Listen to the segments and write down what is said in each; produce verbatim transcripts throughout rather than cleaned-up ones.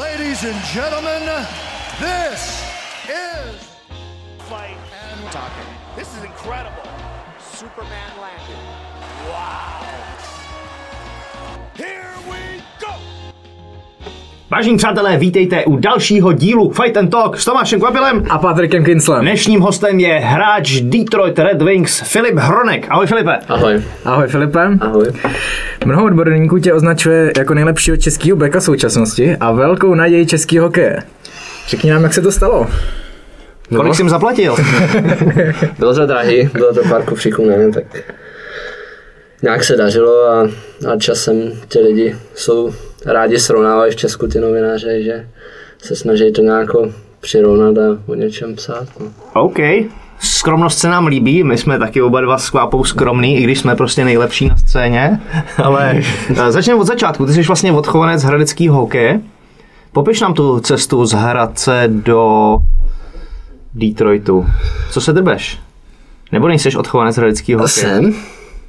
Ladies and gentlemen, this is fight and talking. This is incredible. Superman landed. Wow. Here we go. Vážení přátelé, vítejte u dalšího dílu Fight and Talk s Tomášem Kvapilem a Patrickem Kinslem. Dnešním hostem je hráč Detroit Red Wings Filip Hronek. Ahoj Filipe. Ahoj. Ahoj Filipe. Ahoj. Mnoho odborníků tě označuje jako nejlepšího českého beka současnosti a velkou naději českého hokeje. Řekni nám, jak se to stalo. Nebo? Kolik jsi jim zaplatil? Bylo to drahý, bylo to pár kufříků, nevím, tak nějak se dařilo a, a časem ti lidi jsou rádi, srovnávají v Česku ty novináře, že se snaží to nějak přirovnat a o něčem psát. No. OK, skromnost se nám líbí, my jsme taky oba dva s Kvápou skromný, i když jsme prostě nejlepší na scéně, ale začneme od začátku, ty jsi vlastně odchovanec hradeckého hokeje, popiš nám tu cestu z Hradce do Detroitu, co se drbeš? Nebo nejseš odchovanec hradeckého hokeje? Jsem.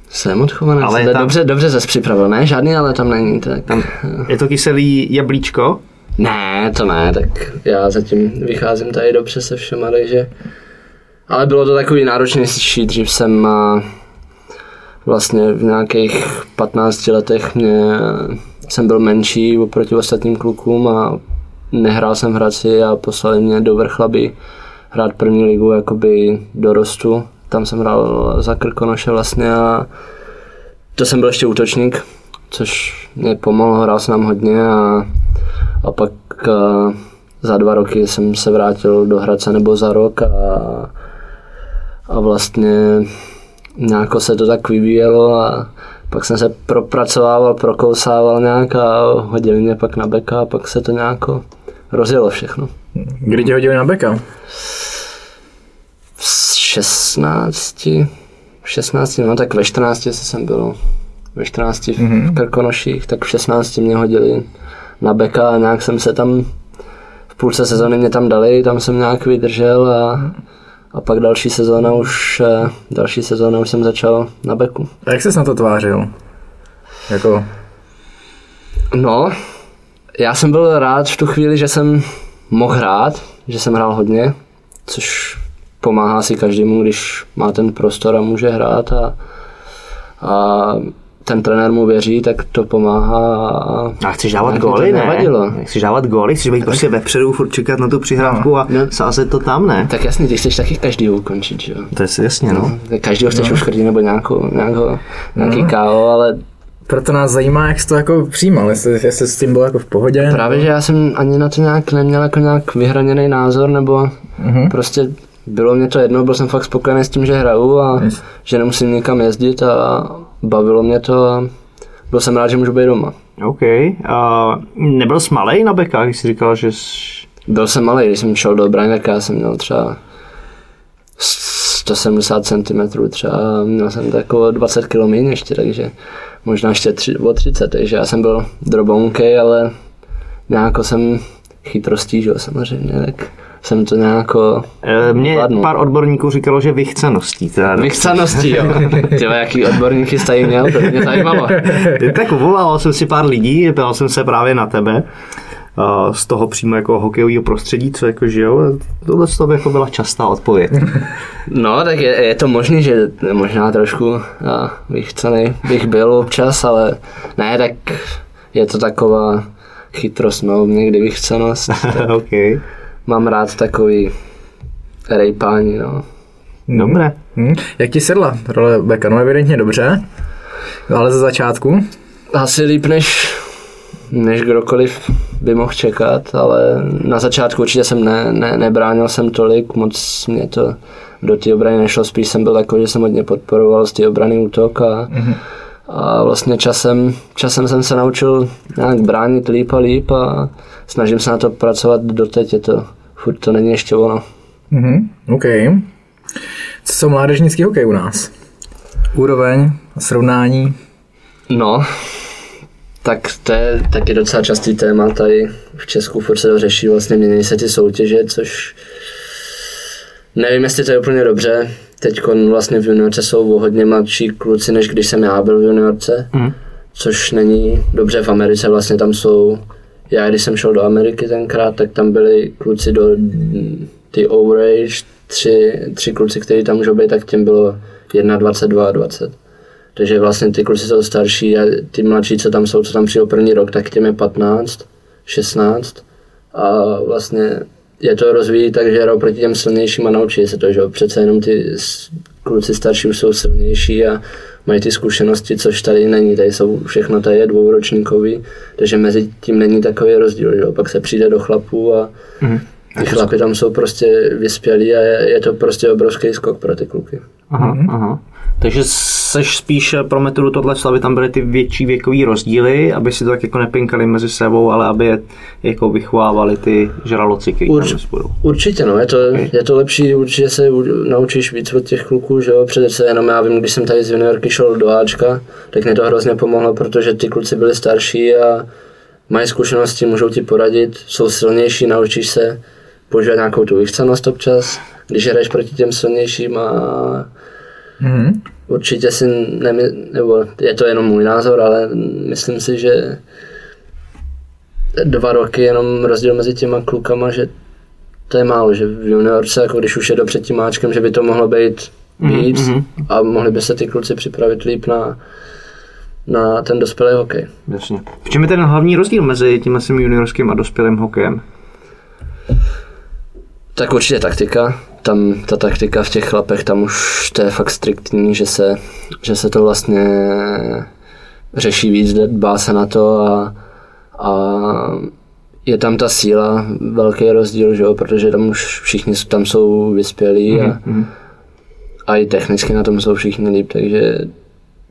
Jsem odchovanec, ale je tam... dobře, dobře zase připravil, ne? Žádný, ale tam není. Tak... Tam je to kyselý jablíčko? Ne, to ne, tak já zatím vycházím tady dobře se všema, takže... Ale bylo to takový náročnější, dřív jsem vlastně v nějakých patnácti letech mě... jsem byl menší oproti ostatním klukům a nehrál jsem v Hradci a poslali mě do Vrchlabí hrát první ligu jakoby dorostu. Tam jsem hrál za Krkonoše vlastně a to jsem byl ještě útočník, což mě pomohlo, hrál se nám hodně a, a pak a za dva roky jsem se vrátil do Hradce nebo za rok a, a vlastně nějako se to tak vyvíjelo a pak jsem se propracovával, prokousával nějak a hodili mě pak na beka a pak se to nějako rozjelo všechno. Kdy tě hodili na beka? šestnácti, šestnácti, no tak ve čtrnácti jsem byl, ve čtrnácti v Krkonoších, tak v šestnácti mě hodili na beka a nějak jsem se tam, v půlce sezóny mě tam dali, tam jsem nějak vydržel a, a pak další sezóna už, další sezóna už jsem začal na beku. A jak ses na to tvářil? Jako? No, já jsem byl rád v tu chvíli, že jsem mohl hrát, že jsem hrál hodně, což pomáhá si každému, když má ten prostor a může hrát a, a ten trenér mu věří, tak to pomáhá. A, a chceš dávat góly, ne? Chceš dávat góly, chceš být prostě vepředu, furt čekat na tu přihrávku a no. Sázet to tam, ne? Tak jasně, ty chceš taky každýho ukončit, že jo? To je jasně, no. Každýho chceš no. uškrtit nebo nějakou, nějakou, nějaký no. ká ó, ale... Proto nás zajímá, jak jsi to jako přijímal, jestli, jestli s tím bylo jako v pohodě. Právě, nebo... že já jsem ani na to nějak neměl jako nějak vyhraněný názor, nebo mm-hmm. prostě... Bylo mě to jedno, byl jsem fakt spokojený s tím, že hraju a yes. že nemusím nikam jezdit a bavilo mě to a byl jsem rád, že můžu být doma. OK. Uh, nebyl jsi malej na beka, když jsi říkal, že jsi... Byl jsem malej, když jsem šel do brany, tak já jsem měl třeba sto sedmdesát centimetrů třeba, měl jsem takovou dvacet kilogramů ještě, takže možná ještě tři, o třicet, takže já jsem byl drobounkej, ale nějako jsem chytrostí, že jo, samozřejmě, tak... jsem to nějako... Mně pár odborníků říkalo, že vychceností. Teda. Vychceností, jo. Tyhle, jaký odborníky jste jí měl, to mě zajímalo. Tak volal jsem si pár lidí, ptal jsem se právě na tebe. Z toho přímo jako hokejového prostředí, co jako žijou, tohle z toho by jako byla častá odpověď. No, tak je, je to možný, že možná trošku vychcený bych byl občas, ale ne, tak je to taková chytrost, no, někdy vychcenost. OK. Mám rád takový rejpání, no. Dobré. Hmm. Jak ti sedla role beka? No evidentně dobře, ale ze začátku? Asi líp, než, než kdokoliv by mohl čekat, ale na začátku určitě jsem ne, ne, nebránil jsem tolik, moc mě to do té obrany nešlo, spíš jsem byl takový, že jsem hodně podporoval z té obrany útok a, mm-hmm. a vlastně časem, časem jsem se naučil nějak bránit líp a líp a snažím se na to pracovat doteď, je to, furt to není ještě ono. Mhm, OK. Co jsou mládežnický hokej u nás? Úroveň a srovnání? No, tak to je taky docela častý téma, tady v Česku furt se to řeší, vlastně mění se ty soutěže, což nevím, jestli to je úplně dobře. Teďkon vlastně v juniorce jsou o hodně mladší kluci, než když jsem já byl v juniorce, mm. což není dobře v Americe, vlastně tam jsou já když jsem šel do Ameriky tenkrát, tak tam byli kluci do ty overage, tři, tři kluci, kteří tam můžou být, tak těm bylo dvacet jedna, dvacet dva a dvacet. Takže vlastně ty kluci jsou starší a ty mladší, co tam jsou, co tam přijde první rok, tak těm je patnáct, šestnáct a vlastně je to rozvíjí tak, že hrajou proti těm silnějším a naučí se to, že přece jenom ty kluci starší už jsou silnější a mají ty zkušenosti, což tady není, tady jsou všechno, tady je dvouročníkový, takže mezi tím není takový rozdíl, že jo, pak se přijde do chlapů a mm, ty chlapi tam jsou prostě vyspělí a je, je to prostě obrovský skok pro ty kluky. Aha, mm. aha. Takže seš spíš pro metodu tohle slavy, tam byly ty větší věkový rozdíly, aby si to tak jako nepinkali mezi sebou, ale aby je jako vychovávali ty žraloci, kteří Urč, tam spolu. Určitě, no, je to, je to lepší, určitě se naučíš víc od těch kluků, že jo, přece jenom já vím, když jsem tady z juniorky šel do Ačka, tak mě to hrozně pomohlo, protože ty kluci byli starší a mají zkušenosti, můžou ti poradit, jsou silnější, naučíš se používat nějakou tu vychcenost občas, když hraješ proti těm silnějším a Mm-hmm. Určitě si, nemysl, nebo je to jenom můj názor, ale myslím si, že dva roky jenom rozdíl mezi těma klukama, že to je málo, že v juniorce, jako když už je do před tím máčkem, že by to mohlo být víc mm-hmm. a mohli by se ty kluci připravit líp na, na ten dospělý hokej. Jasně. V čem je ten hlavní rozdíl mezi tímhle svým juniorským a dospělým hokejem? Tak určitě taktika. Tam ta taktika v těch chlapech, tam už to je fakt striktní, že se, že se to vlastně řeší víc, dbá se na to a, a je tam ta síla, velký rozdíl, že jo, protože tam už všichni tam jsou vyspělí a, mm-hmm. a i technicky na tom jsou všichni líp, takže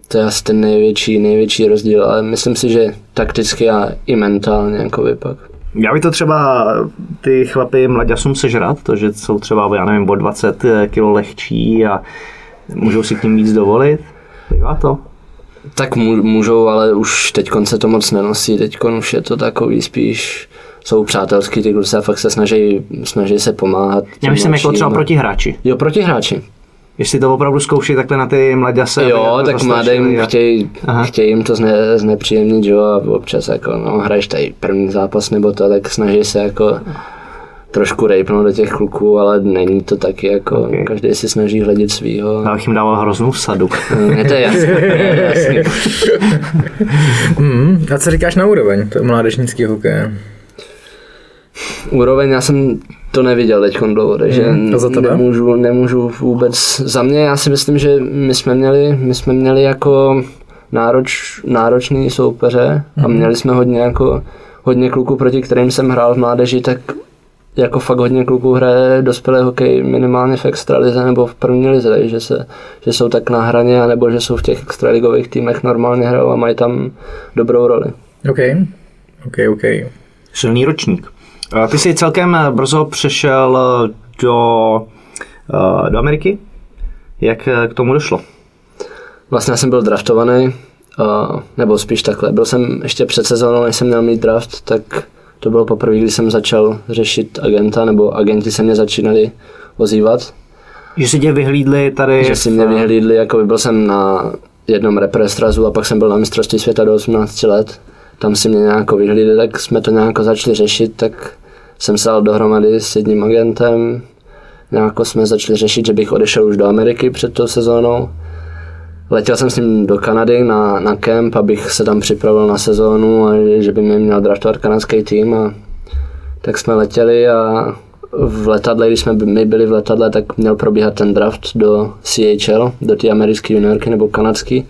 to je asi ten největší, největší rozdíl, ale myslím si, že takticky a i mentálně jako vypak. Já by to třeba ty chlapy mladěsům sežrat, to, že jsou třeba, já nevím, o dvacet kilo lehčí a můžou si tím víc dovolit? Bývá to? Tak můžou, ale už teďkon se to moc nenosí, teďkon už je to takový spíš, jsou přátelský, ty kluci a fakt se snaží, snaží se pomáhat. Já myslím jako třeba proti hráči. Jo, proti hráči. Jestli to opravdu zkouší takhle na ty mladěse. Jo, tak mladým chtějí, chtějí jim to zne, znepříjemnit, že jo, a občas jako, no, hraješ tady první zápas nebo to, tak snaží se jako trošku rejpnout do těch kluků, ale není to taky jako, okay. Každý si snaží hledět svýho. Já bych jim dával hroznou sadu. Mně to je jasný. jasný. mm, a co říkáš na úroveň mládežnický hokeje? Úroveň, já jsem to neviděl teďkon dlouho, takže mm, nemůžu, nemůžu vůbec. Za mě, já si myslím, že my jsme měli, my jsme měli jako nároč, náročný soupeře a měli jsme hodně, jako, hodně kluků, proti kterým jsem hrál v mládeži, tak jako fakt hodně kluků hraje dospělý hokej minimálně v extralize nebo v první lize, že, se, že jsou tak na hraně, anebo že jsou v těch extraligových týmech normálně hrajou a mají tam dobrou roli. OK, OK, OK. Silný ročník. Ty jsi celkem brzo přešel do, do Ameriky. Jak k tomu došlo? Vlastně já jsem byl draftovaný, nebo spíš takhle. Byl jsem ještě před sezónou, než jsem měl mít draft, tak to bylo poprvé, když jsem začal řešit agenta, nebo agenti se mě začínali ozývat. Že si tě vyhlídli tady? Že si mě vyhlídli, jako byl jsem na jednom represtrazu a pak jsem byl na mistrovství světa do osmnácti let. Tam si mě nějak vyhlídli, tak jsme to nějak začali řešit, tak jsem se dal dohromady s jedním agentem. Nějak jsme začali řešit, že bych odešel už do Ameriky před tou sezónou. Letěl jsem s ním do Kanady na, na kemp, abych se tam připravil na sezónu a že by mě měl draftovat kanadský tým. A tak jsme letěli a v letadle, když jsme my byli v letadle, tak měl probíhat ten draft do C H L, do té americké juniorky nebo kanadský.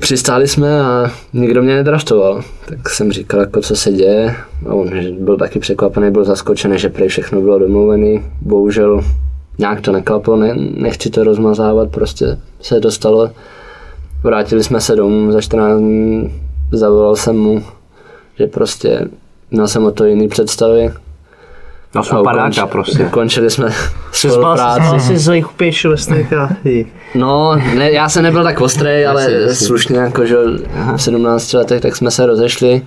Přistáli jsme a nikdo mě nedraftoval, tak jsem říkal, jako, co se děje, a on byl taky překvapený, byl zaskočený, že prý všechno bylo domluvené, bohužel nějak to neklaplo, ne, nechci to rozmazávat, prostě se dostalo, vrátili jsme se domů, za čtrnáct dní zavolal jsem mu, že prostě měl jsem o to jiný představy. No jsou padáka prostě. Ukončili jsme spolupráci. Jsi z jejich pěši lesníka. No, ne, já jsem nebyl tak ostrej, ale jasně, jasně. Slušně jako, že v sedmnácti letech, tak jsme se rozešli.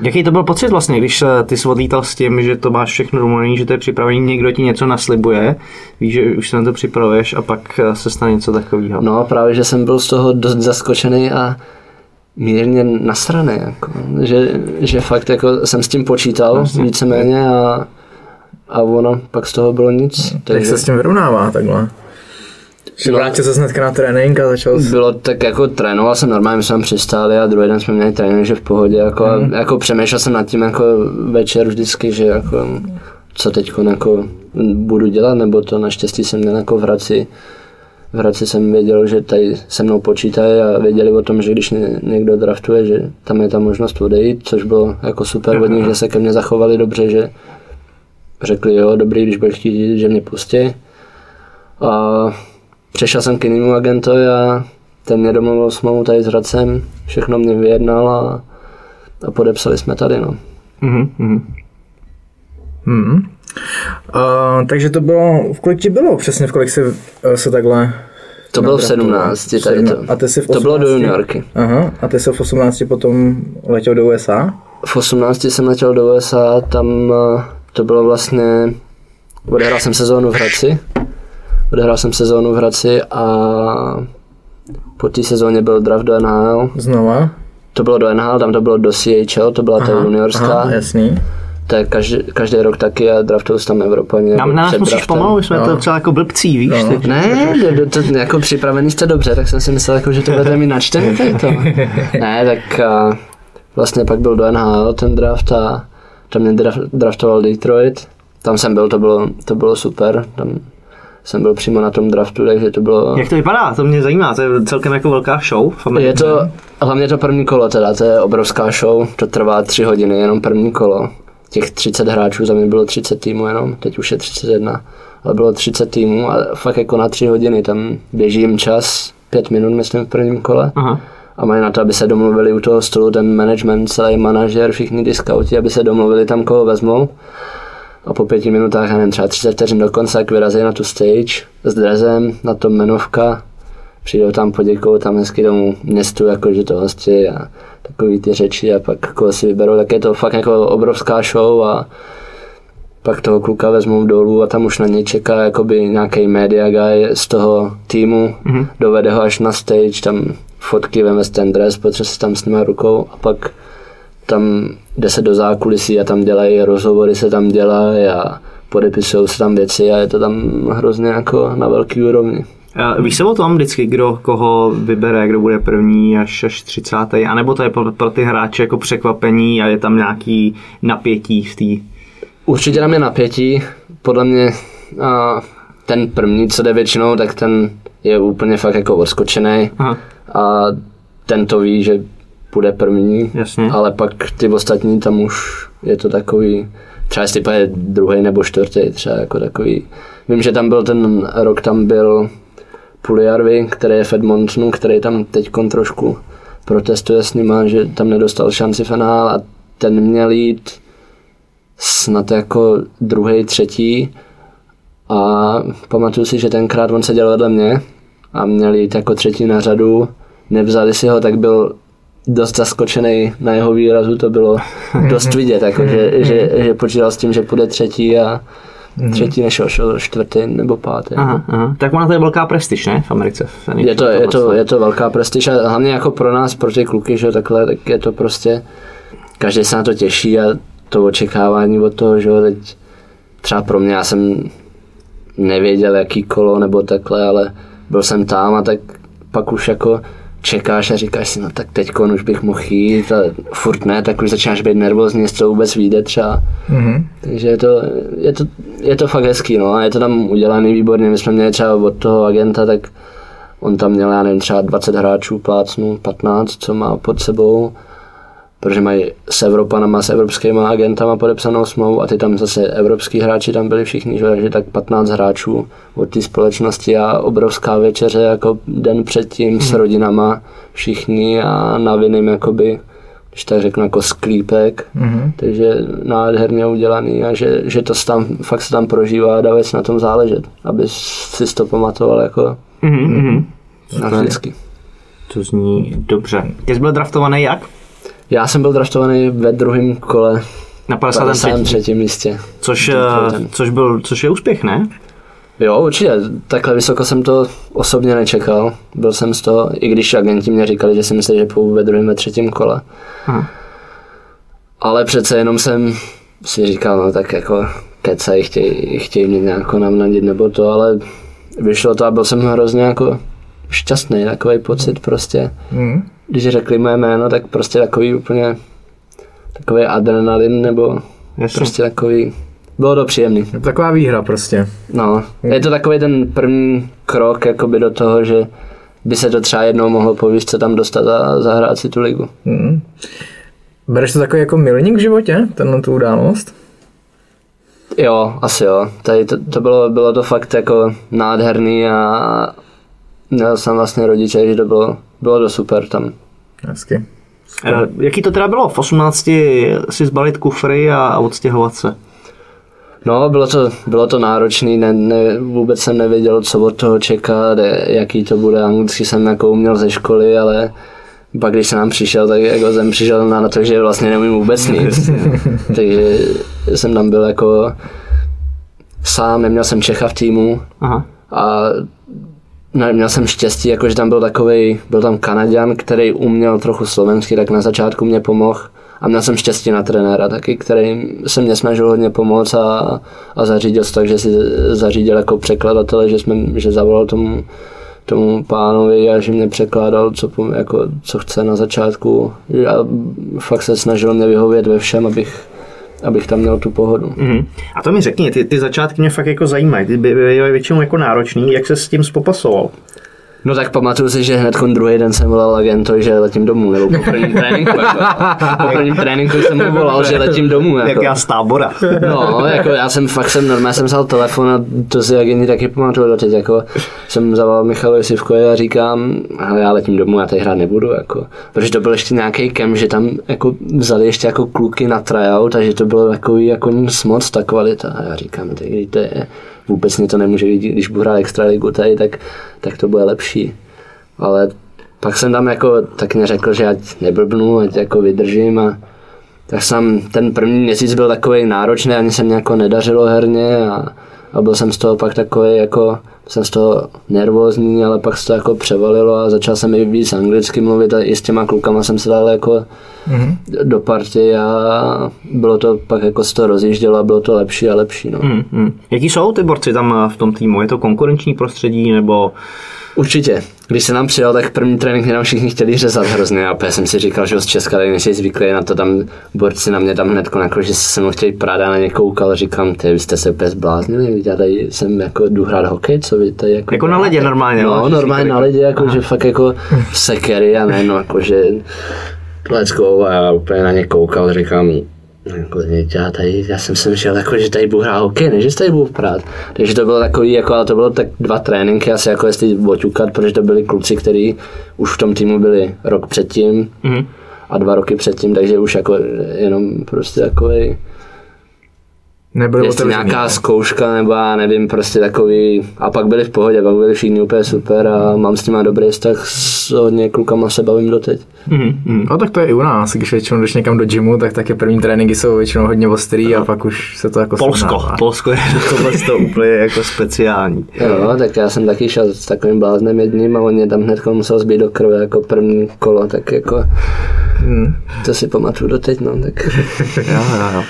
Jaký to byl pocit vlastně, když ty jsi odlítal s tím, že to máš všechno domluvený, že to je připravený, někdo ti něco naslibuje, víš, že už se na to připravuješ a pak se stane něco takového. No právě, že jsem byl z toho dost zaskočený a mírně nasraný, jako, že, že fakt jako jsem s tím počítal vlastně. Víceméně a, a ono, pak z toho bylo nic. No, takže se s tím vyrovnává takhle. No, vrátil se hnedka na trénink a začal jsi... Bylo tak jako, trénoval jsem normálně, my jsme tam přistáli a druhý den jsme měli trénink, že v pohodě, jako, mm. a, jako přemýšlel jsem nad tím jako večer vždycky, že jako, co teď jako budu dělat, nebo to naštěstí jsem měl jako v Hradci. V Hradci jsem věděl, že tady se mnou počítají a věděli o tom, že když někdo draftuje, že tam je ta možnost odejít, což bylo jako super od nich, že se ke mně zachovali dobře, že řekli jo, dobrý, když budeš chtít, že mě pustí. A přešel jsem k jinému agentovi a ten mě domluvil smlouvu tady s Hradcem, všechno mě vyjednal a, a podepsali jsme tady. No. Mm-hmm. Mm-hmm. Uh, takže to bylo, v kolik ti bylo přesně, v kolik se, se takhle... To bylo v sedmnácti tady to. A ty jsi v osmnácti? To bylo do juniorky. Aha, a ty jsi v osmnácti potom letěl do U S A? V osmnácti jsem letěl do U S A, tam to bylo vlastně... Odehrál jsem sezónu v Hradci. Odehrál jsem sezónu v Hradci a po té sezóně byl draft do N H L. Znova? To bylo do N H L, tam to bylo do C H L, to byla ta juniorská. Aha, jasný. To je každý, každý rok taky a draftuju tam Evropaně. Na nás musíš pomalu, jsme no. to třeba jako blbcí, víš? No. Teď. Ne, to, to, to, jako připravený jste dobře, tak jsem si myslel, jako, že to budete mít načtený. Ne, tak a, vlastně pak byl do N H L ten draft a tam mě draf, draftoval Detroit. Tam jsem byl, to bylo, to bylo super. Tam jsem byl přímo na tom draftu, takže to bylo... Jak to vypadá? To mě zajímá, to je celkem jako velká show. Je to, hlavně to první kolo teda, to je obrovská show, to trvá tři hodiny, jenom první kolo. Těch třicet hráčů, za mě bylo třicet týmů jenom, teď už je třicet jedna, ale bylo třicet týmů a fakt jako na tři hodiny, tam běží jim čas, pět minut myslím v prvním kole. Aha. A mají na to, aby se domluvili u toho stolu ten management, celý manažer, všichni diskauti, aby se domluvili tam, koho vezmou. A po pěti minutách, já nevím, třeba třicet vteřin do konce, jak vyrazí na tu stage s drezem, na to jmenovka, přijdou tam, poděkou tam hezky tomu městu, jakože to hosti a takový ty řeči a pak koho si vyberou, tak je to fakt jako obrovská show a pak toho kluka vezmou dolů a tam už na něj čeká jakoby nějaký media guy z toho týmu, mm-hmm. dovede ho až na stage, tam fotky, veme ten dres, potře se tam s nima rukou a pak tam jde se do zákulisí a tam dělají rozhovory, se tam dělají a podepisují se tam věci a je to tam hrozně jako na velký úrovni. Víš se o tom vždycky, kdo koho vybere, kdo bude první až, až třicátý, anebo to je pro, pro ty hráče jako překvapení a je tam nějaký napětí v té? Určitě tam je napětí, podle mě a ten první, co jde většinou, tak ten je úplně fakt jako odskočený. Aha. A ten to ví, že bude první. Jasně. Ale pak ty ostatní tam už je to takový, třeba jestli je druhý nebo čtvrtý, třeba jako takový. Vím, že tam byl ten rok, tam byl Puljujärvi, který je v Edmontonu, který tam teď trošku protestuje s nima, že tam nedostal šanci finál a ten měl jít snad jako druhý, třetí a pamatuju si, že tenkrát on seděl vedle mě a měl jít jako třetí na řadu, nevzali si ho, tak byl dost zaskočený, na jeho výrazu to bylo dost vidět, jako, že, že, že počítal s tím, že půjde třetí a Mm-hmm. třetí než šel čtvrtý nebo pátý. Aha, aha. Tak ona to je velká prestiž, ne? V Americe. V je, to, je, to, je to velká prestiž a hlavně jako pro nás, pro ty kluky, že takhle, tak je to prostě, každý se na to těší a to očekávání od toho, že teď třeba pro mě, já jsem nevěděl, jaký kolo nebo takhle, ale byl jsem tam a tak pak už jako čekáš a říkáš si, no tak teďkon už bych mohl jít a furt ne, tak už začínáš být nervózní, jestli to vůbec vyjde třeba. Mm-hmm. Takže je to, je, to, je to fakt hezký, no a je to tam udělaný výborně, my jsme měli třeba od toho agenta, tak on tam měl, já nevím, třeba dvacet hráčů plácnu, patnáct, co má pod sebou, protože mají s Evropanama, s evropskýma agentama podepsanou smlouvu a ty tam zase evropský hráči tam byli všichni, že tak patnáct hráčů od té společnosti a obrovská večeře jako den předtím hmm. s rodinama všichni a na vinným jakoby, když tak řeknu, jako sklípek, hmm. takže nádherně udělaný a že, že to tam, fakt se tam prožívá a dá věc na tom záležet, aby si to pamatoval jako hmm. na vždycky. To zní dobře. Ty jsi byl draftovaný jak? Já jsem byl draftovaný ve druhém kole na padesátém třetím místě. Což, což, byl, což je úspěch, ne? Jo, určitě. Takhle vysoko jsem to osobně nečekal. Byl jsem z toho, i když agenti mě říkali, že si myslí, že půjdu ve druhém, ve třetím kole. Hmm. Ale přece jenom jsem si říkal, no tak jako kecej, chtějí, chtějí mě nějakou namnadit nebo to, ale vyšlo to a byl jsem hrozně jako šťastný, takový pocit prostě. Hmm. Když řekli moje jméno, tak prostě takový úplně takový adrenalin nebo Jasně. prostě takový. Bylo to příjemný. Taková výhra prostě. No, je to takový ten první krok jakoby do toho, že by se to třeba jednou mohlo po výšce tam dostat a zahrát si tu ligu. Hmm. Bereš to takový jako milník v životě, tenhle tu událost? Jo, asi jo. Tady to, to bylo, bylo to fakt jako nádherný a měl jsem vlastně rodiče, že to bylo, bylo to super tam. Hezky. Super. E, jaký to teda bylo? V osmnácti si zbalit kufry a, a odstěhovat se? No, bylo to, bylo to náročný, ne, ne, vůbec jsem nevěděl, co od toho čekat, jaký to bude. Anglicky jsem jako uměl ze školy, ale pak když jsem nám přišel, tak jako jsem přišel na to, že vlastně neumím vůbec nic. Takže jsem tam byl jako sám, neměl jsem Čecha v týmu. Aha. A měl jsem štěstí, jakože tam byl takovej, byl tam Kanaďan, který uměl trochu slovensky, tak na začátku mě pomohl. A měl jsem štěstí na trenéra taky, který se mě snažil hodně pomoct a, a zařídil se tak, že si zařídil jako překladatele, že, jsme, že zavolal tomu, tomu pánovi a že mě překládal, co, jako, co chce na začátku. A fakt se snažil mě vyhovět ve všem, abych, abych tam měl tu pohodu. Mm-hmm. A to mi řekni, ty, ty začátky mě fakt jako zajímají, ty byly většinou jako náročný, jak se s tím spopasoval? No tak pamatuju si, že hned druhý den jsem volal agentovi, že letím domů, nebo po prvním tréninku. Jako. Po prvním tréninku jsem mu volal, že letím domů. Jako. Jak já z tábora. No, jako já jsem fakt, jsem normálně jsem vzal telefon a to si agenti taky pamatuju doteď. Jako jsem zavolal Michalovi Sivkovi a říkám, ale já letím domů, já tady hrát nebudu. Jako. Protože to byl ještě nějaký kem, že tam jako vzali ještě jako kluky na tryout, takže to bylo takový jako smoc, ta kvalita. A já říkám, ty, to je... Vůbec mě to nemůže vidět, když budu hrát extraligu tady, tak, tak to bude lepší. Ale pak jsem tam jako tak mě řekl, že ať neblbnu, ať jako vydržím. A tak jsem, ten první měsíc byl takový náročný, ani se mě jako nedařilo herně a, a byl jsem z toho pak takový jako, jsem z toho nervózní, ale pak se to jako převalilo a začal jsem i víc anglicky mluvit a i s těma klukama jsem se dal jako mm-hmm. do party a bylo to pak jako se to rozjíždělo a bylo to lepší a lepší. No. Mm-hmm. Jaký jsou ty borci tam v tom týmu? Je to konkurenční prostředí nebo... Určitě. Když se nám přijel, tak první trénink mě tam všichni chtěli řezat hrozně a já jsem si říkal, že z Česka tady nejsi zvyklý na to, tam borci na mě tam hnedko jako, že se mnou chtěli prát a na ně koukal, říkám, ty, vy jste se úplně zbláznili, já tady jsem jako jdu hrát hokej, co vy tady jako... Jako na ledě normálně. No, normálně na ledě, jako aha. Že fakt jako sekery a ne, no jako že letkou a já úplně na ně koukal, říkám, jako, já, tady, já jsem se myslel, jako, že tady budu hrát hokej, než že tady budu prát. Takže to bylo takový, jako, ale to bylo tak dva tréninky, asi jako jestli oťukat, protože to byli kluci, kteří už v tom týmu byli rok předtím mm-hmm. a dva roky předtím, takže už jako jenom prostě takový, jestli nějaká ne? zkouška nebo já nevím, prostě takový, a pak byli v pohodě, pak byli všichni úplně super a mám s nima dobrý vztah, s hodně klukama se bavím doteď. Mm-hmm. No tak to je i u nás, když většinou jdeš někam do gymu, tak také první tréninky jsou většinou hodně ostrý no. A pak už se to jako Polsko, srovnává. Polsko je to, to úplně jako speciální. No, tak já jsem taky šel s takovým bláznem jedním a on mě tam hnedko musel zbít do krve jako první kolo, tak jako mm. to si pamatuju doteď, no tak. jo, jo, jo.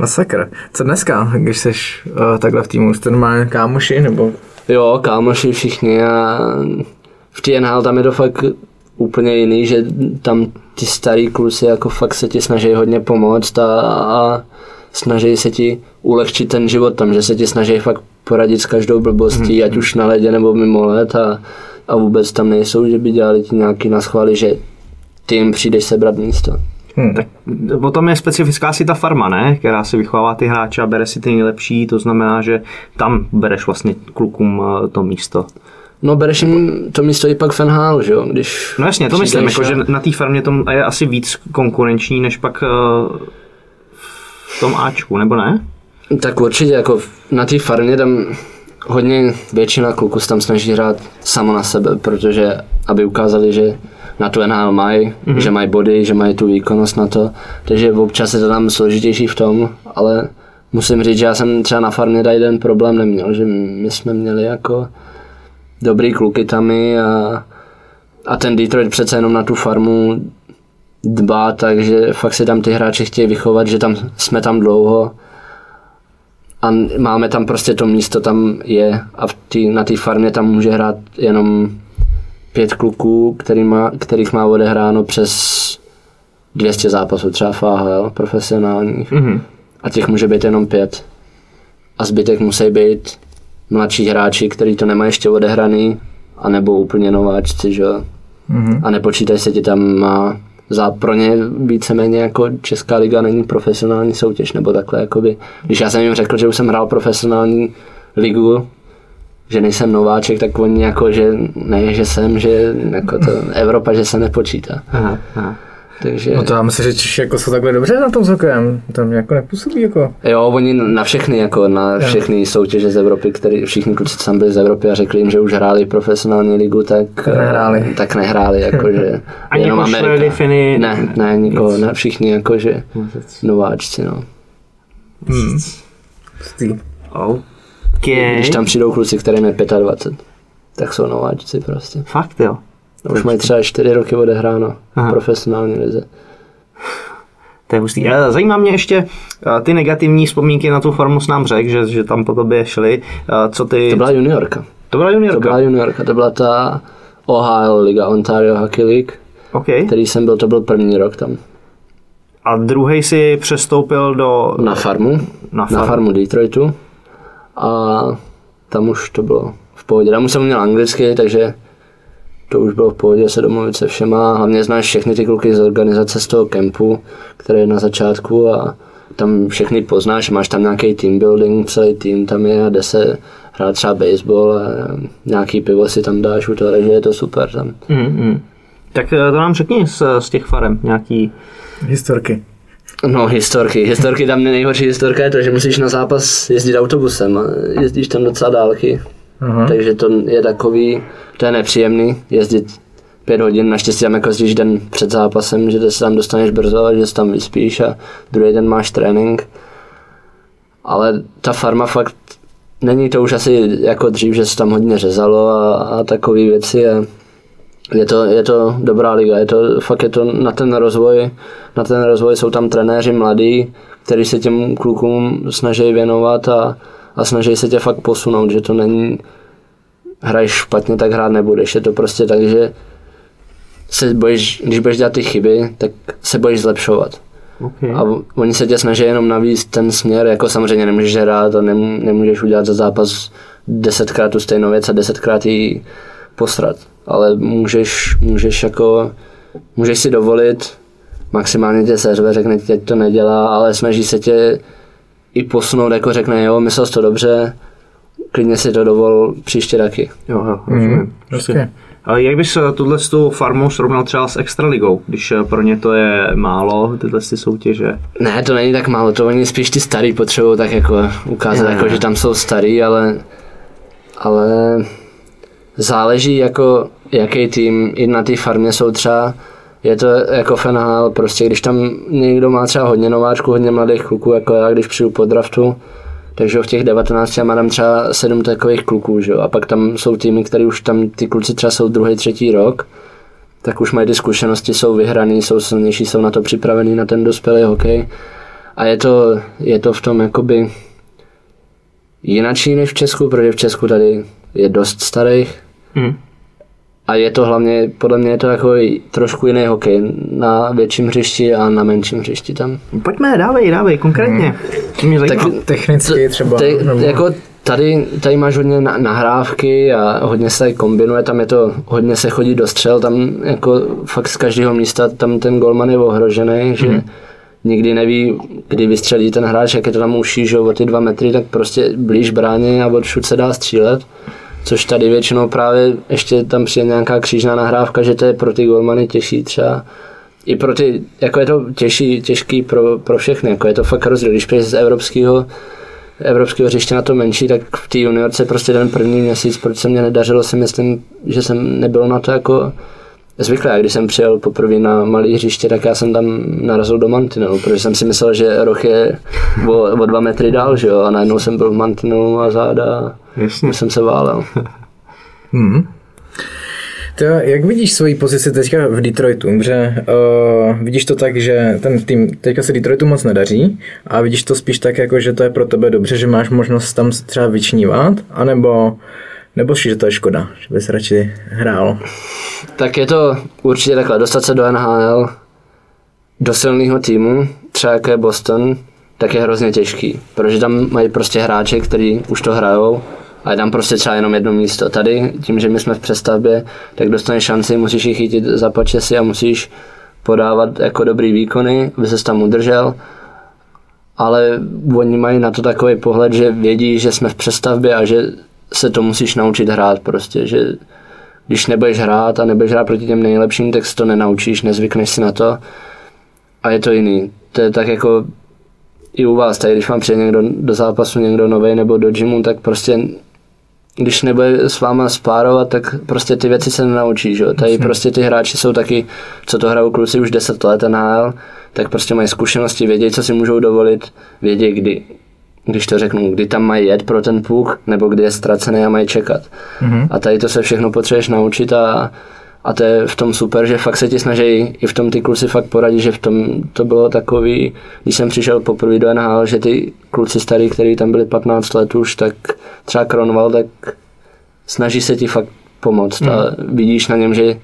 Masakr. Co dneska, když jsi uh, takhle v týmu, jste normálně kámoši nebo? Jo, kámoši všichni a v té N H L tam je to fakt úplně jiný, že tam ty starý kluci jako fakt se ti snaží hodně pomoct a, a snaží se ti ulehčit ten život tam, že se ti snaží fakt poradit s každou blbostí, mm-hmm. ať už na ledě nebo mimo led a, a vůbec tam nejsou, že by dělali ti nějaký naschvály, že ty jim přijdeš sebrat místo. Hmm. Tak potom je specifická si ta farma, ne? Která si vychovává ty hráče a bere si ty nejlepší, to znamená, že tam bereš vlastně klukům to místo. No bereš jim to místo i pak v N H L, že jo? Když no jasně, to myslím, jako, že na té farmě to je asi víc konkurenční, než pak v tom Ačku, nebo ne? Tak určitě, jako na té farmě tam hodně většina kluků se tam snaží hrát samo na sebe, protože aby ukázali, že na tu N H L mají, mm-hmm. že mají body, že mají tu výkonnost na to, takže občas je to tam složitější v tom, ale musím říct, že já jsem třeba na farmě tady jeden problém neměl, že my jsme měli jako dobrý kluky tamy a, a ten Detroit přece jenom na tu farmu dbá, takže fakt si tam ty hráči chtějí vychovat, že tam jsme tam dlouho a máme tam prostě to místo, tam je a v tý, na té farmě tam může hrát jenom pět kluků, který má, kterých má odehráno přes dvě stě zápasů třeba F H L profesionálních mm-hmm. a těch může být jenom pět a zbytek musí být mladší hráči, kteří to nemají ještě odehraný anebo úplně nováčci, že? Mm-hmm. a nepočítají se ti tam a za, pro ně víceméně jako Česká liga není profesionální soutěž nebo takhle jakoby. Když já jsem jim řekl, že už jsem hrál profesionální ligu, že nejsem nováček, tak oni jako, že ne, že jsem, že jako to Evropa, že se nepočítá. Aha, aha. Takže... No to já myslím, že Češi jako jsou takhle dobře na tom hokejem, tam jako nepůsobí jako. Jo, oni na všechny jako, na všechny soutěže z Evropy, který, všichni kluci tam byli z Evropy a řekli jim, že už hráli profesionální ligu, tak nehráli, tak nehráli jako, že ani jenom jako Amerika. Finy... Ne, ne, nikoho, ne, všichni jako, že nováčci, no. Hmm. Okay. Když tam přijdou kluci, kterým je dvacet pět, tak jsou nováčci prostě. Fakt jo. Už mají třeba čtyři roky odehráno v profesionální lize. To je hustý. Zajímá mě ještě ty negativní vzpomínky na tu formu s nám řek, že, že tam po tobě šli. Co ty... To byla juniorka. To byla juniorka? To byla juniorka, to byla ta O H L liga, Ontario Hockey League, okay. Který jsem byl, to byl první rok tam. A druhý si přestoupil do... Na farmu, na farmu, na farmu Detroitu a tam už to bylo v pohodě. Tam už jsem měl anglicky, takže to už bylo v pohodě se domluvit se všema, hlavně znáš všechny ty kluky z organizace z toho kempu, který je na začátku a tam všechny poznáš, máš tam nějaký team building, celý tým tam je a jde se hrát třeba baseball a nějaký pivo si tam dáš u toho, takže je to super tam. Mm-hmm. Tak to nám řekni z, z těch farem, nějaký historky. No historky, historky tam nejhorší historka je to, že musíš na zápas jezdit autobusem a jezdíš tam docela dálky. Aha. Takže to je takový, to je nepříjemný jezdit pět hodin, naštěstí tam jako jezdíš den před zápasem, že se tam dostaneš brzo a že se tam vyspíš a druhý den máš trénink. Ale ta farma fakt, není to už asi jako dřív, že se tam hodně řezalo a, a takové věci. A je, to, je to dobrá liga, je to, fakt je to na ten rozvoj, na ten rozvoj jsou tam trenéři mladí, kteří se těm klukům snaží věnovat a a snaží se tě fakt posunout, že to není, hraješ špatně, tak hrát nebudeš, je to prostě tak, že se bojíš, když budeš dělat ty chyby, tak se bojíš zlepšovat. Okay. A oni se tě snaží jenom navíc ten směr, jako samozřejmě nemůžeš hrát a nemůžeš udělat za zápas desetkrát tu stejnou věc a desetkrát ji posrat, ale můžeš, můžeš jako, můžeš si dovolit, maximálně tě seřve, řekne tě, to nedělá, ale snaží se tě i posunout, jako řekne, jo, myslel jsi to dobře, klidně si to dovol příště taky. Jo, jo, rozumím. Mm, a jak bys tuhle farmu srovnal třeba s extraligou, když pro ně to je málo, tyhle soutěže? Ne, to není tak málo, to oni spíš ty starý potřebují tak jako ukázat, je, jako, že tam jsou starý, ale, ale záleží, jako, jaký tým, i na té farmě jsou třeba. Je to jako fenhál, prostě když tam někdo má třeba hodně nováčků, hodně mladých kluků, jako já, když přijdu po draftu, takže v těch devatenácti mám tam třeba sedm takových kluků, že jo? A pak tam jsou týmy, které už tam ty kluci třeba jsou druhý, třetí rok, tak už mají ty zkušenosti, jsou vyhraný, jsou silnější, jsou na to připravený, na ten dospělý hokej a je to, je to v tom jakoby jinačí než v Česku, protože v Česku tady je dost starých. Mm. A je to hlavně, podle mě je to jako trošku jiný hokej na větším hřišti a na menším hřišti tam. Pojďme, dávej, dávej, konkrétně. Hmm. Tak technicky třeba. Te, jako tady, tady máš hodně nahrávky a hodně se kombinuje, tam je to, hodně se chodí do střel, tam jako fakt z každého místa, tam ten golman je ohrožený, že hmm. nikdy neví, kdy vystřelí ten hráč, jak je to tam uší, že o ty dva metry, tak prostě blíž bráně a odšud se dá střílet. Což tady většinou právě ještě tam přijde nějaká křížná nahrávka, že to je pro ty golmany těžší třeba. I pro ty, jako je to těžší, těžký pro, pro všechny, jako je to fakt rozdíl. Když přijde z evropského, evropského hřiště na to menší, tak v té juniorce prostě ten první měsíc, proč se mě nedařilo, si myslím, že jsem nebyl na to jako zvyklý. A když jsem přijel poprvé na malé hřiště, tak já jsem tam narazil do mantinelu, protože jsem si myslel, že roh je o, o dva metry dál, že jo, a najednou jsem byl v mantinelu a záda a jsem se válel. Hmm. To, jak vidíš svoji pozici teďka v Detroitu? Že, uh, vidíš to tak, že ten tým teďka se Detroitu moc nedaří a vidíš to spíš tak, jako, že to je pro tebe dobře, že máš možnost tam třeba vyčnívat, anebo nebo si, že to je škoda, že bys radši hrál? Tak je to určitě takhle, dostat se do N H L, do silného týmu, třeba jako je Boston, tak je hrozně těžký, protože tam mají prostě hráče, kteří už to hrajou, a je tam prostě třeba jenom jedno místo. Tady, tím, že my jsme v přestavbě, tak dostaneš šanci, musíš ji chytit za pačesy a musíš podávat jako dobrý výkony, aby ses tam udržel. Ale oni mají na to takový pohled, že vědí, že jsme v přestavbě a že se to musíš naučit hrát prostě, že když nebudeš hrát a nebudeš hrát proti těm nejlepším, tak si to nenaučíš, nezvykneš si na to a je to jiný. To je tak jako i u vás tady, když vám přijde někdo do zápasu, někdo novej nebo do gymu, tak prostě když nebude s váma spárovat, tak prostě ty věci se nenaučíš. Jo? Tady prostě ty hráči jsou taky, co to hrajou kluci už deset let N H L, tak prostě mají zkušenosti, vědějí, co si můžou dovolit, vědějí kdy. Když to řeknu, kdy tam mají jet pro ten puk, nebo kdy je ztracený a mají čekat. Mm-hmm. A tady to se všechno potřebuješ naučit a, a to je v tom super, že fakt se ti snaží i v tom ty kluci fakt poradí, že v tom to bylo takový, když jsem přišel poprvé do N H L, že ty kluci starý, kteří tam byli patnáct let už, tak třeba Kronval, tak snaží se ti fakt pomoct. Mm. A vidíš na něm, že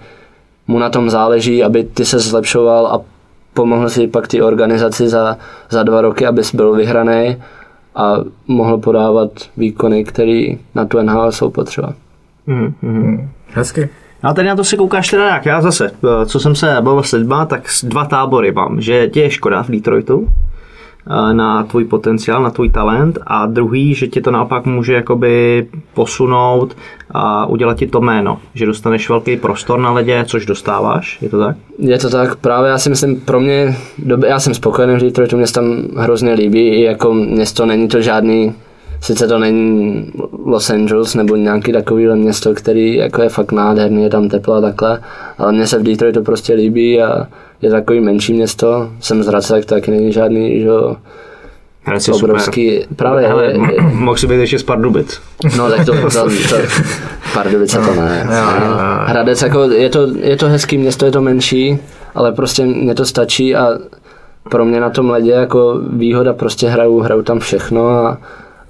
mu na tom záleží, aby ty se zlepšoval a pomohl si pak ty organizaci za, za dva roky, abys byl vyhraný a mohl podávat výkony, které na tu N H L jsou potřeba. Mm, mm. Hezky. A tady na to si koukáš teda jak já zase, co jsem se bavil s lidma, tak dva tábory mám, že tě je škoda v Detroitu na tvůj potenciál, na tvůj talent a druhý, že tě to naopak může jakoby posunout a udělat ti to jméno, že dostaneš velký prostor na ledě, což dostáváš, je to tak? Je to tak, právě já si myslím, pro mě, já jsem spokojený v Detroitu, mě se tam hrozně líbí, i jako město není to žádný, sice to není Los Angeles nebo nějaký takovýhle město, který jako je fakt nádherný, je tam teplo a takhle, ale mně se v Detroitu prostě líbí a je takový menší město, jsem z Hradce, taky není žádný, že jo, obrovský, super. Právě. Hele, je, je, mohl si být ještě z Pardubic. No tak to, to, to Pardubice to ne. Hradec, jako je to, je to hezký město, je to menší, ale prostě mě to stačí a pro mě na tom ledě jako výhoda, prostě hraju, hraju tam všechno a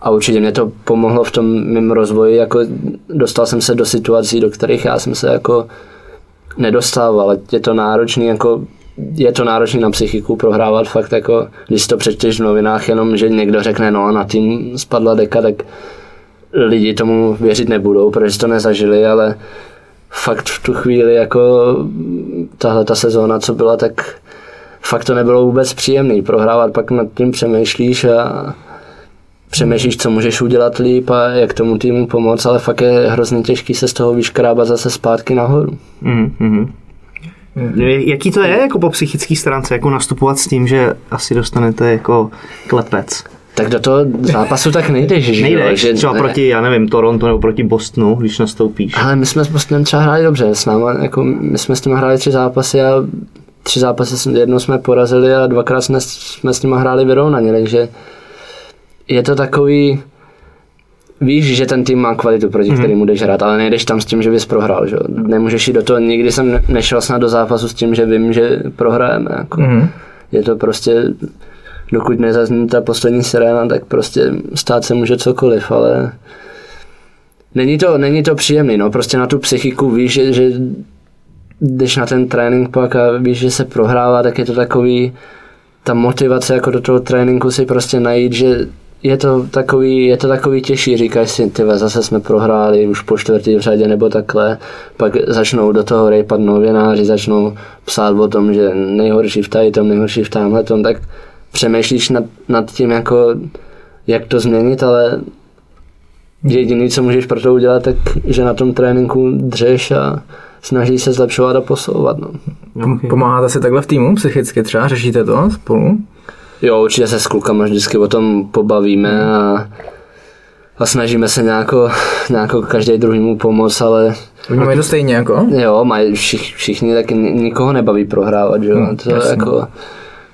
A určitě mě to pomohlo v tom mém rozvoji, jako dostal jsem se do situací, do kterých já jsem se jako nedostával. Je to náročný, jako je to náročný na psychiku prohrávat fakt, jako když si to přečteš v novinách, jenom že někdo řekne no a na tým spadla deka, tak lidi tomu věřit nebudou, protože to nezažili, ale fakt v tu chvíli jako tahle ta sezóna, co byla, tak fakt to nebylo vůbec příjemný prohrávat, pak nad tím přemýšlíš a přemýšlíš, co můžeš udělat líp a jak tomu týmu pomoct, ale fakt je hrozně těžký se z toho vyškrábat zase zpátky nahoru. Mm-hmm. Jaký to je jako po psychické stránce, jako nastupovat s tím, že asi dostanete jako klepec? Tak do toho zápasu tak nejdeš, nejdeš že? Třeba ne. Proti, já nevím, Toronto nebo proti Bostonu, když nastoupíš. Ale my jsme s Bostonem třeba hráli dobře, s náma, jako my jsme s tím hráli tři zápasy a tři zápasy jednou jsme porazili a dvakrát jsme, jsme s nima hráli vyrovnaně, takže je to takový, víš, že ten tým má kvalitu, proti mm-hmm. kterému jdeš hrát, ale nejdeš tam s tím, že bys prohrál, že? Nemůžeš jít do toho, nikdy jsem nešel snad do zápasu s tím, že vím, že prohrajeme. Jako. Mm-hmm. Je to prostě, dokud nezazní ta poslední siréna, tak prostě stát se může cokoliv, ale není to, není to příjemný, no, prostě na tu psychiku víš, že, že jdeš na ten trénink pak a víš, že se prohrává, tak je to takový, ta motivace jako do toho tréninku si prostě najít, že je to takový, je to takový těžší, říkáš si, tyve, zase jsme prohráli už po čtvrtý v řadě nebo takhle, pak začnou do toho rejpat novináři, začnou psát o tom, že nejhorší v tadytom, nejhorší v tamhletom, tak přemýšlíš nad, nad tím, jako, jak to změnit, ale jediný, co můžeš pro to udělat, tak, že na tom tréninku dřeš a snaží se zlepšovat a posouvat. No. Okay. Pomáháte si takhle v týmu psychicky třeba? Řešíte to spolu? Jo, určitě se s klukama vždycky o tom pobavíme a, a snažíme se nějako, nějako každý druhýmu pomoct, ale Oni mají to stejně jako? Jo, mají všich, všichni, tak nikoho nebaví prohrávat, že jo, hmm, to jasný. Jako...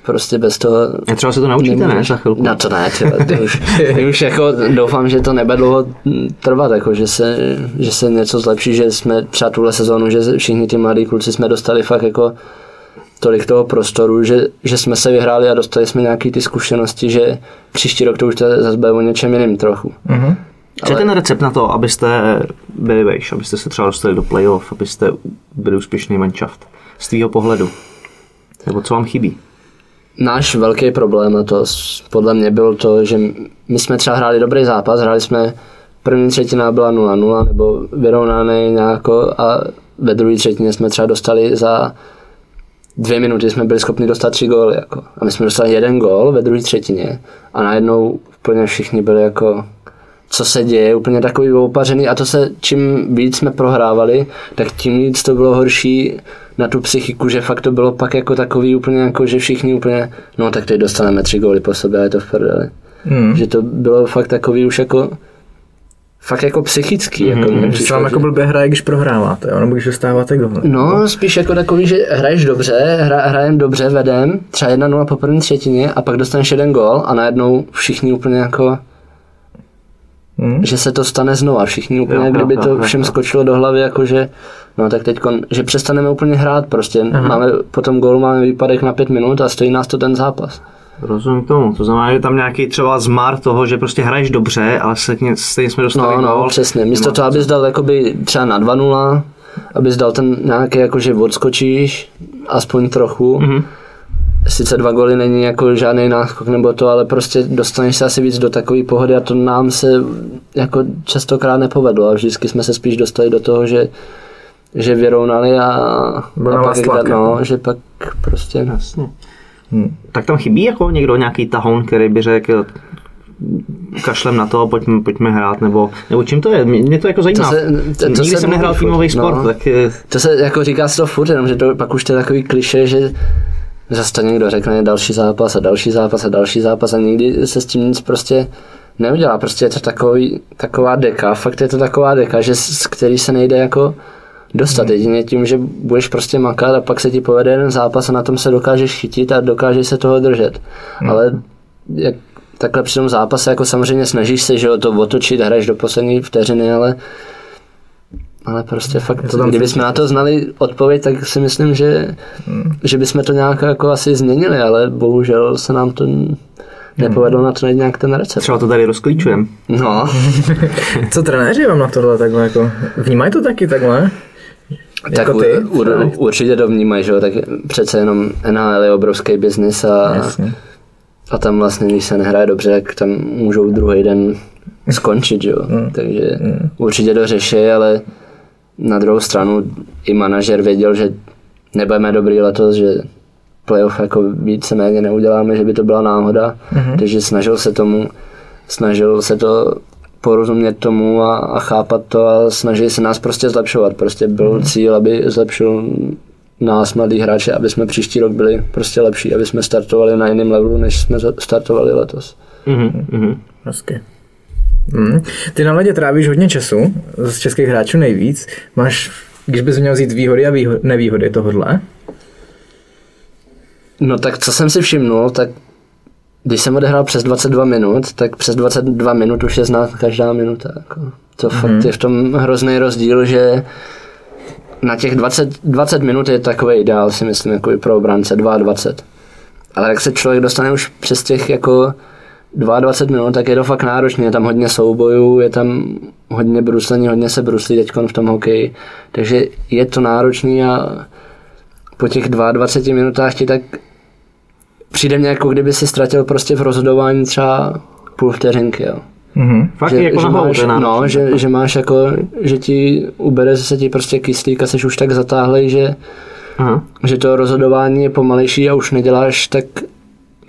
Prostě bez toho... A třeba se to naučíte, ne? Za chvilku. No to ne, třeba, to už, už jako doufám, že to nebude dlouho trvat, jako, že, se, že se něco zlepší, že jsme třeba tuhle sezónu, že všichni ty mladí kluci jsme dostali fakt jako tolik toho prostoru, že, že jsme se vyhráli a dostali jsme nějaké ty zkušenosti, že příští rok to už zase bude o něčem jiným trochu. Mm-hmm. Co je ten recept na to, abyste byli vejš, abyste se třeba dostali do playoff, abyste byli úspěšný manšaft? Z tvýho pohledu, nebo co vám chybí? Náš velký problém na to podle mě bylo to, že my jsme třeba hráli dobrý zápas, hráli jsme, první třetina byla nula nula nebo vyrovnaný nějako a ve druhé třetině jsme třeba dostali za dvě minuty, jsme byli schopni dostat tři góly. Jako. A my jsme dostali jeden gól ve druhé třetině a najednou úplně všichni byli jako, co se děje, úplně takový opařený a to se, čím víc jsme prohrávali, tak tím víc to bylo horší na tu psychiku, že fakt to bylo pak jako takový úplně jako, že všichni úplně, no tak teď dostaneme tři góly po sobě a je to v prdeli. Mm. Že to bylo fakt takový už jako, fakt jako psychický. Mm. Jako, mm. Že se vám jako blbě hraje, když prohráváte, jo? Nebo když dostáváte góly. No spíš jako takový, že hraješ dobře, hra, hrajem dobře, vedem, třeba jedna nula po první třetině a pak dostaneš jeden gól a najednou všichni úplně jako, Hmm? že se to stane znova, všichni úplně, jo, kdyby jo, to jo, všem jo. skočilo do hlavy, jakože, no tak teďkon, že přestaneme úplně hrát prostě, Aha. máme po tom gólu máme výpadek na pět minut a stojí nás to ten zápas. Rozumím tomu, to znamená, že tam nějaký třeba zmar toho, že prostě hraješ dobře, ale stejně jsme dostali gól. No, no, přesně, místo toho, abys dal jakoby třeba na dva nula, abys dal ten nějaký, jakože odskočíš, aspoň trochu, mm-hmm. Sice dva góly není jako žádný náskok nebo to, ale prostě dostaneš se asi víc do takové pohody a to nám se jako častokrát nepovedlo a vždycky jsme se spíš dostali do toho, že, že vyrovnali a, a pak, jak, no, že pak prostě... Jasně. Hmm. Tak tam chybí jako někdo, nějaký tahoun, který by řekl kašlem na to, pojďme, pojďme hrát, nebo, nebo čím to je? Mě to jako zajímá. To se, to, to Nikdy se jsem nehrál týmový sport, no. tak... To se jako říká z toho furt, jenomže to pak už to je takový klišé, že zase to někdo řekne další zápas a další zápas a další zápas a nikdy se s tím nic prostě neudělá. Prostě je to takový, taková deka, fakt je to taková deka, že z který se nejde jako dostat. Hmm. Jedině tím, že budeš prostě makat a pak se ti povede jeden zápas a na tom se dokážeš chytit a dokážeš se toho držet. Hmm. Ale jak, takhle při tom zápase jako samozřejmě snažíš se, že to otočit, hraješ do poslední vteřiny, ale Ale prostě fakt, kdybychom na to znali odpověď, tak si myslím, že, hmm. že bychom to nějak jako asi změnili, ale bohužel se nám to nepovedlo hmm. na to najít nějak ten recept. Třeba to tady rozklíčujeme. No. Co trenéři vám na tohle takhle jako? Vnímají to taky takhle? Tak jako ty? U, u, určitě to vnímají, že jo, tak přece jenom N H L je obrovský biznis a, a tam vlastně, když se nehraje dobře, tak tam můžou druhý den skončit, že jo, hmm. takže hmm. určitě to řeší, ale na druhou stranu i manažer věděl, že nebudeme dobrý letos, že playoff jako víceméně neuděláme, že by to byla náhoda, mm-hmm. takže snažil se tomu, snažil se to porozumět tomu a, a chápat to a snažil se nás prostě zlepšovat. Prostě byl mm-hmm. cíl, aby zlepšil nás mladý hráče, aby jsme příští rok byli prostě lepší, aby jsme startovali na jiném levelu, než jsme startovali letos. Mm-hmm. Hezky. Hmm. Ty na ledě trávíš hodně času, z českých hráčů nejvíc. Máš, když bys měl vzít výhody a výho- nevýhody tohodle? No tak co jsem si všimnul, tak když jsem odehrál přes dvacet dva minut, tak přes dvacet dva minut už je znát každá minuta. Jako. To hmm. fakt je v tom hrozný rozdíl, že na těch dvacet minut je takový ideál, si myslím, jako i pro obránce, dvacet dva. Ale jak se člověk dostane už přes těch jako dvacet dva minut, tak je to fakt náročné, je tam hodně soubojů, je tam hodně bruslení, hodně se bruslí teďkon v tom hokeji, takže je to náročné a po těch dvaceti dvou minutách ti tak přijde mě jako kdyby si ztratil prostě v rozhodování třeba půl vteřinky, jo. Mm-hmm. Fakt že, jako že máš, no, že, že máš jako, že ti ubere se ti prostě kyslík a seš už tak zatáhlej, že, Aha. že to rozhodování je pomalejší a už neděláš tak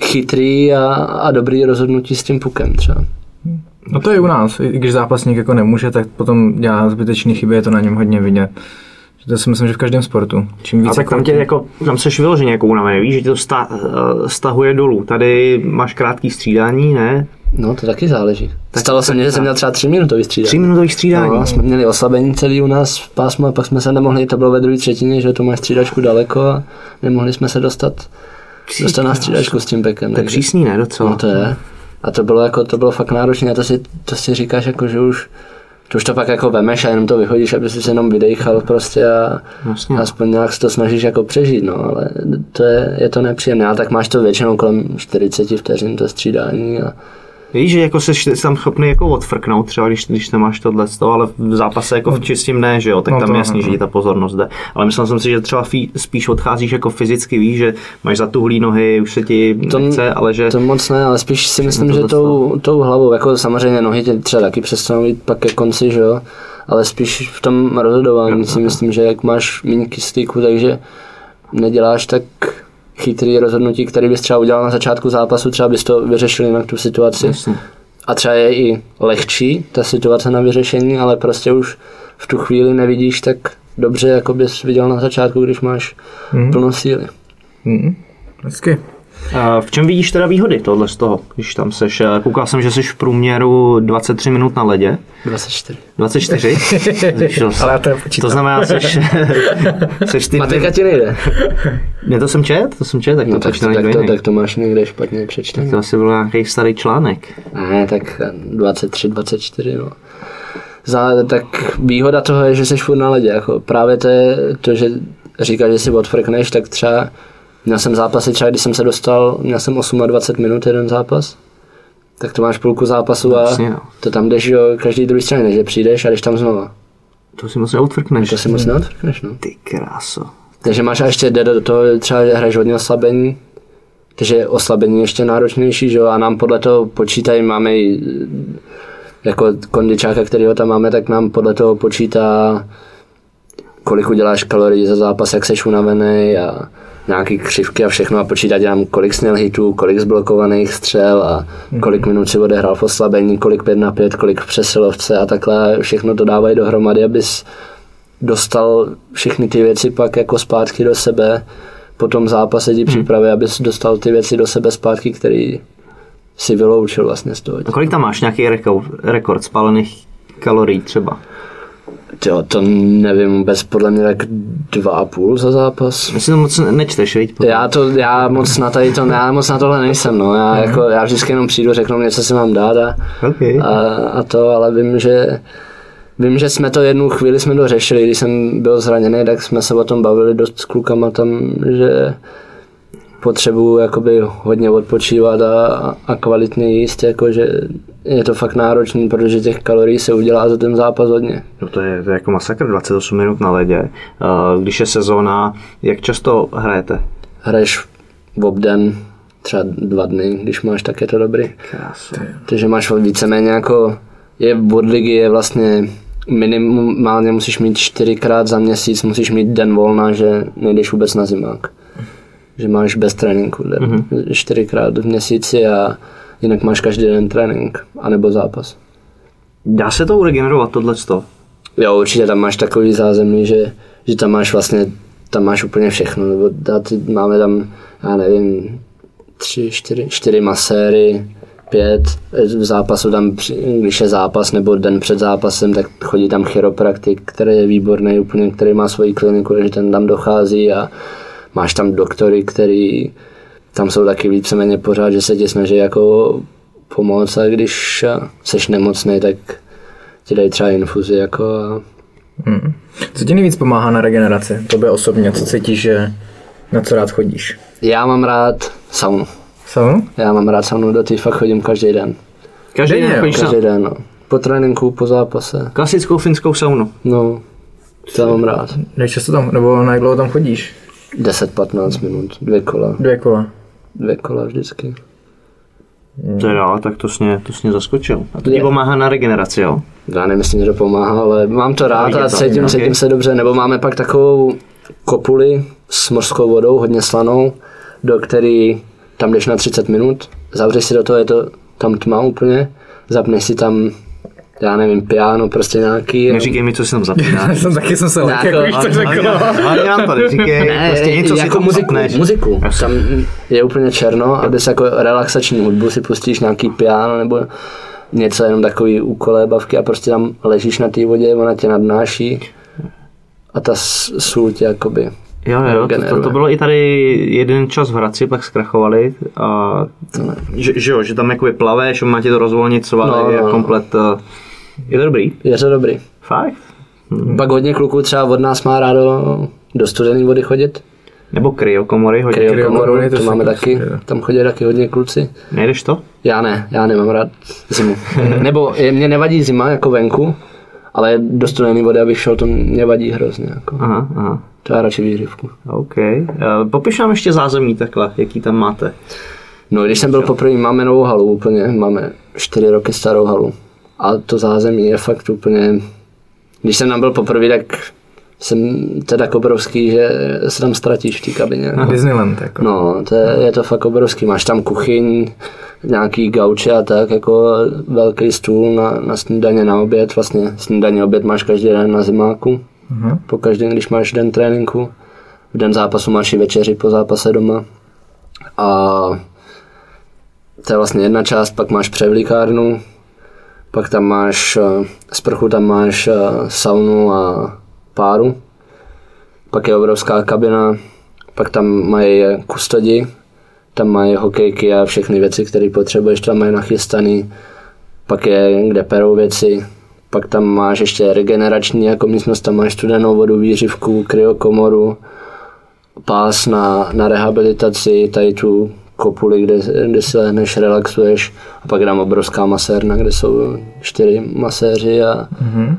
chytrý a, a dobrý rozhodnutí s tím pukem třeba. No to je u nás, i když zápasník jako nemůže, tak potom dělá zbytečný chyby, je to na něm hodně vidět. To si myslím, že v každém sportu. Čím víc a tak tam, tě, jako, tam seš vyloženě jako unavený, víš, že tě to stahuje dolů. Tady máš krátký střídání, ne? No, to taky záleží. Tak stalo se mně, že jsem měl třeba tříminutový střídání. Tříminutový střídání. No, jsme měli oslabení celý u nás v pásmu a pak jsme se nemohli, to bylo ve druhé třetině, že to máš střídačku daleko a nemohli jsme se dostat, dostat na střídačku s tím bekem. Tak přísný, ne, docela. No to je. A to bylo, jako, to bylo fakt náročné a to si, to si říkáš, jako, že už to, už to pak jako vemeš a jenom to vyhodíš, aby si se jenom vydejchal prostě a vlastně aspoň nějak to snažíš jako přežít, no, ale to je, je to nepříjemné. A tak máš to většinou kolem čtyřicet vteřin to střídání a víš, že jako jsi tam schopný jako odfrknout třeba, když, když nemáš tohle, ale v zápase jako v čistím ne, že jo, tak no, tam jasně, že ta pozornost jde. Ale myslel jsem si, že třeba fí, spíš odcházíš jako fyzicky, víš, že máš zatuhlý nohy, už se ti nechce, ale že... To moc ne, ale spíš si myslím, že tou, tou hlavou, jako samozřejmě nohy tě třeba taky přestanou jít pak ke konci, že jo, ale spíš v tom rozhodování no, si no, myslím, no. Že jak máš míň kyslíku, takže neděláš tak chytrý rozhodnutí, který bys třeba udělal na začátku zápasu, třeba bys to vyřešil jinak tu situaci. Jasně. A třeba je i lehčí ta situace na vyřešení, ale prostě už v tu chvíli nevidíš tak dobře, jako bys viděl na začátku, když máš mm-hmm. plno síly. Mm-hmm. Hezky. A v čem vidíš teda výhody tohle z toho, když tam seš? Koukal jsem, že jsi v průměru dvacet tři minut na ledě. dvacet čtyři dvacet čtyři Ale já to nepočítám. To znamená, seš... seš ty Matika dvě... ti nejde. Ne, to jsem čet, to jsem čet, tak no to tak, počítám tak, tak, tak to máš někde špatně přečtené. Tak to asi byl nějaký starý článek. Ne, tak dvacet tři, dvacet čtyři no. Za, tak výhoda toho je, že seš furt na ledě. Jako právě to je to, že říkáš, že si odfrkneš, tak třeba měl jsem zápasy, třeba když jsem se dostal, měl jsem dvacet osm minut jeden zápas, tak to máš půlku zápasu a to tam jdeš jo, každý druhý straně, že přijdeš a jdeš tam znova. To si moc neodfrkneš. To si moc neodfrkneš, no. Ty kráso. Takže máš a ještě jde do toho, třeba že hraješ hodně oslabení, takže oslabení je ještě náročnější, že jo, a nám podle toho počítají, máme jako kondičáka, kterýho tam máme, tak nám podle toho počítá, kolik uděláš kalorií za zápas, jak seš unavený a nějaký křivky a všechno a počítá nám, kolik sněl hitů, kolik zblokovaných střel a kolik minut si odehrál v oslabení, kolik pět na pět, kolik v přesilovce a takhle všechno to dávají dohromady, abys dostal všechny ty věci pak jako zpátky do sebe, po tom zápase ti přípravy, abys dostal ty věci do sebe zpátky, který si vyloučil vlastně z toho. A kolik tam máš nějaký rekord, rekord spálených kalorií třeba? Jo, to nevím vůbec, podle mě tak dva a půl za zápas. Myslím, to moc nečteš, viď? Já, to, já, moc na tady to, já moc na tohle nejsem, no. Já, uh-huh. jako, já vždycky jenom přijdu, řeknu mě, co si mám dát a, okay. a, a to, ale vím, že vím, že jsme to jednu chvíli jsme to řešili, když jsem byl zraněný, tak jsme se o tom bavili dost s klukama tam, že potřebuji jakoby hodně odpočívat a, a kvalitně jíst, jako že je to fakt náročný, protože těch kalorií se udělá za ten zápas hodně. No to je, to je jako masakr, dvacet osm minut na ledě. Když je sezóna, jak často hrajete? Hraješ v obden, třeba dva dny, když máš, tak je to dobrý. Krásně. Takže máš víceméně jako, je od ligy je vlastně minimálně musíš mít čtyřikrát za měsíc, musíš mít den volna, že nejdeš vůbec na zimák. Že máš bez tréninku, mm-hmm. čtyřikrát v měsíci a jinak máš každý den trénink, anebo zápas. Dá se to regenerovat tohleto? Jo, určitě tam máš takový zázemí, že, že tam máš vlastně, tam máš úplně všechno. Nebo máme tam, já nevím, tři, čtyři, čtyři maséry, pět v zápasu tam, když je zápas nebo den před zápasem, tak chodí tam chiropraktik, který je výborný úplně, který má svoji kliniku, že ten tam dochází a máš tam doktory, který tam jsou taky víceméně pořád, že se ti snaží jako pomoct a když seš nemocný, tak ti dají třeba infuzi jako a... Hmm. Co ti nejvíc pomáhá na regeneraci? Tobě osobně, co cítíš, že na co rád chodíš? Já mám rád saunu. Saunu? Já mám rád saunu, do té fakt chodím každý den. Každý den? Každý den, jo, každý den no. Po tréninku, po zápase. Klasickou finskou saunu? No, to mám rád. Jak často tam, nebo na jak dlouho tam chodíš? deset patnáct minut, dvě kola. Dvě kola. Dvě kola vždycky. Teda, tak to sně, to sně zaskočil. A to ti pomáhá na regeneraci, jo? Já nemyslím, že to pomáhá, ale mám to rád a cítím, cítím se dobře. Nebo máme pak takovou kopuli s mořskou vodou, hodně slanou, do který tam jdeš na třicet minut, zavřeš si do toho, je to tam tma úplně, zapneš si tam já nevím, piano, prostě nějaký... Neříkej mi, co si tam zapínáš. Taky jsem se lek, jako víš, co řekl. Ale nám to neříkej, ne, prostě něco jako si tam muziku, zapneš. Muziku, tam je úplně černo a jde jako relaxační hudbu, si pustíš nějaký piano nebo něco jenom takový ukolébavky a prostě tam ležíš na té vodě, ona tě nadnáší a ta sůl tě jakoby... Jo, jo, to, to, to bylo i tady jeden čas v Hradci, pak zkrachovali a že, že jo, že tam jakoby plaveš, má tě to rozvolnit, svaly, no, no, komplet, je to dobrý? Je to dobrý. Fakt? Hmm. Pak hodně kluků třeba od nás má rádo do studený vody chodit. Nebo kryokomory hodně. Kryokomory, to, to máme taky, kryo. Tam chodí taky hodně kluci. Nejdeš to? Já ne, já nemám rád zimu. Nebo je, mě nevadí zima jako venku, ale do studený vody, abych šel, to mě vadí hrozně. Jako. Aha, aha. To já radši výřivku. OK. Popiš nám ještě zázemí takhle, jaký tam máte. No, když jsem byl poprvé, máme novou halu úplně, máme čtyři roky starou halu. A to zázemí je fakt úplně... Když jsem tam byl poprvé, tak jsem teda obrovský, že se tam ztratíš v té kabině. Jako. Na Disneyland. Jako. No, to je, je to fakt obrovský. Máš tam kuchyň, nějaký gauče a tak, jako velký stůl na, na snídaně, na oběd. Vlastně snídaně, oběd máš každý den na zimáku. Mm-hmm. Po každém, když máš den tréninku, v den zápasu máš i večeři po zápase doma. A to je vlastně jedna část, pak máš převlíkárnu, pak tam máš sprchu, tam máš saunu a páru, pak je obrovská kabina, pak tam mají kustodi, tam mají hokejky a všechny věci, které potřebuješ, tam mají nachystaný, pak je kde perou věci. Pak tam máš ještě regenerační jako místnost, tam máš studenou vodu, výřivku, kryokomoru, pás na, na rehabilitaci, tady tu kopuli, kde, kde si lehneš, relaxuješ. A pak je tam obrovská masérna, kde jsou čtyři maséři a, mm-hmm.